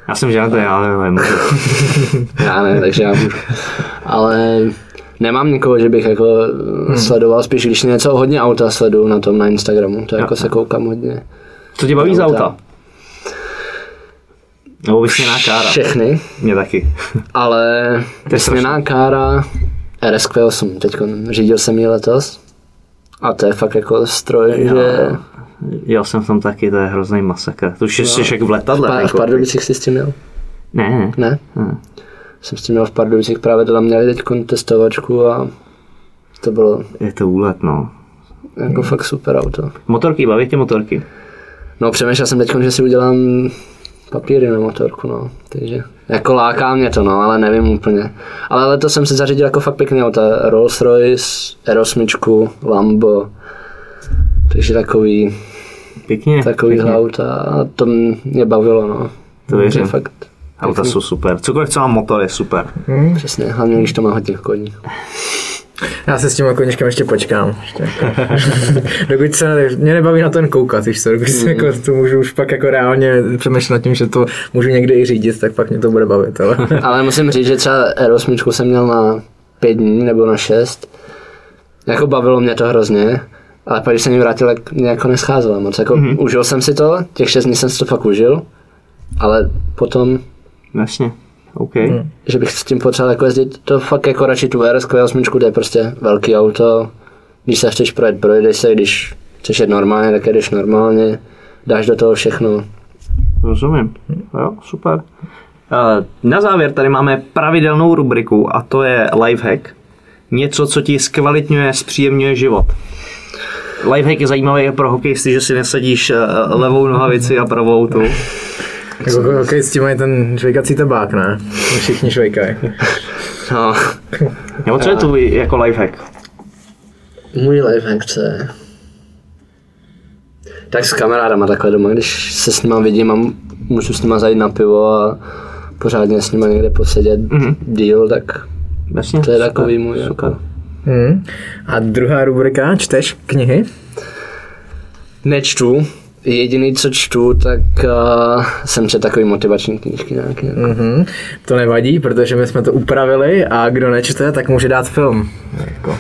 Já jsem žádný, ale nemůžu. Já ne, takže já můžu. Ale nemám nikoho, že bych jako hmm. sledoval, spíš když něco hodně auta sleduju na tom na Instagramu, to já, jako se koukám hodně. Co tě baví auta. Za auta? Nebo vysněná kára? Všechny. Mě taky. Ale vysněná kára R S Q osm, teď řídil jsem ji letos a to je fakt jako stroj, jo. Že... Jel jsem tam taky, to je hrozný masakr. To už no. Jsi jak v letadle. V, pár, v Pardubicích jsi s tím jel? Ne, ne. Ne? Ne. Jsem s tím jel v Pardubicích, právě to tam měli teď testovačku a to bylo... Je to úlet, no. Jako no. Fakt super auto. Motorky, baví tě motorky? No přemýšlel jsem teď, že si udělám papíry na motorku, no. Takže jako láká mě to, no, ale nevím úplně. Ale letos jsem si zařídil jako fakt pěkný auta. Rolls-Royce, R osm, Lambo. Takže takový... Pěkně. Takovýhle auta a to mě bavilo, no. To věřím. Fakt auta pěkný. Jsou super. Cokoliv, co má motor, je super. Hmm. Přesně, hlavně když to má hodně koní. Já se s těma koníčkem ještě počkám. Ještě. Dokud se, mě nebaví na ten koukat, víš co, dokud se hmm. jako, to můžu už pak jako reálně přemýšlet nad tím, že to můžu někde i řídit, tak pak mě to bude bavit, ale... ale musím říct, že třeba R osm jsem měl na pět dní nebo na šest. Jako bavilo mě to hrozně. Ale pak, když jsem ji vrátil, tak mě jako nescházela moc. Jako, mm-hmm. Užil jsem si to, těch šest dní jsem si to fakt užil, ale potom... Jasně, OK. Mm. Že bych s tím potřeboval jako jezdit, to fakt jako radši tu R S Q osm, to je prostě velký auto. Když se chceš projet, projedeš se, když chceš jet normálně, tak jedeš normálně. Dáš do toho všechno. Rozumím, jo, super. Na závěr tady máme pravidelnou rubriku a to je lifehack. Něco, co ti zkvalitňuje, zpříjemňuje život. Lifehack je zajímavý pro hokejisty, že si nesadíš levou nohavici a pravou tu. Jako hokejisti mají ten švejkací tabák, ne? Všichni švejkají. No. Nebo co je tu jako lifehack? Můj lifehack, co je? Tak s kamarádama takhle doma, když se s nima vidím a můžu s nima zajít na pivo a pořádně s nima někde posedět mm-hmm. díl, tak jasně, to je super, takový můj jako. Hmm. A druhá rubrika, čteš knihy? Nečtu, jediný, co čtu, tak uh, jsem četl takový motivační knížky nějaký. Jako. Mm-hmm. To nevadí, protože my jsme to upravili a kdo nečte, tak může dát film. Jako.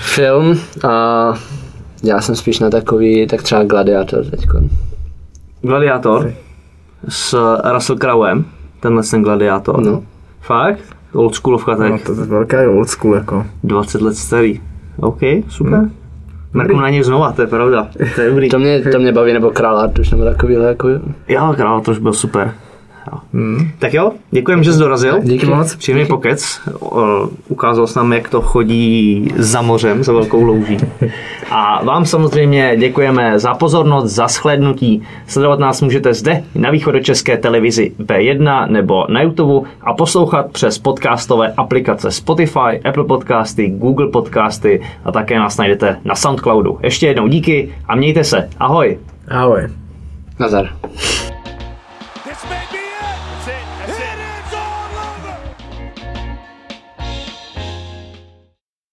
Film a já jsem spíš na takový, tak třeba Gladiator teďko. Gladiator? S Russell Crowem, tenhle ten Gladiator. No. Fakt? Oldschoolovka tak. No, to je velká oldschool jako. dvacet let starý. OK, super. Hmm. Marku, na něj znova, to je pravda. To je dobrý. To mě, to mě baví, nebo Král Artuš, nebo takovýhle jako. Jo, Král Artuš byl super. Jo. Hmm. Tak jo, děkujem, že jsi dorazil. Díky moc. Příjemný pokec. Ukázal jsi nám, jak to chodí za mořem, za velkou louží. A vám samozřejmě děkujeme za pozornost, za shlédnutí. Sledovat nás můžete zde, na Východočeské televizi bé jedna nebo na YouTube a poslouchat přes podcastové aplikace Spotify, Apple Podcasty, Google Podcasty a také nás najdete na Soundcloudu. Ještě jednou díky a mějte se. Ahoj. Ahoj. Nazdar.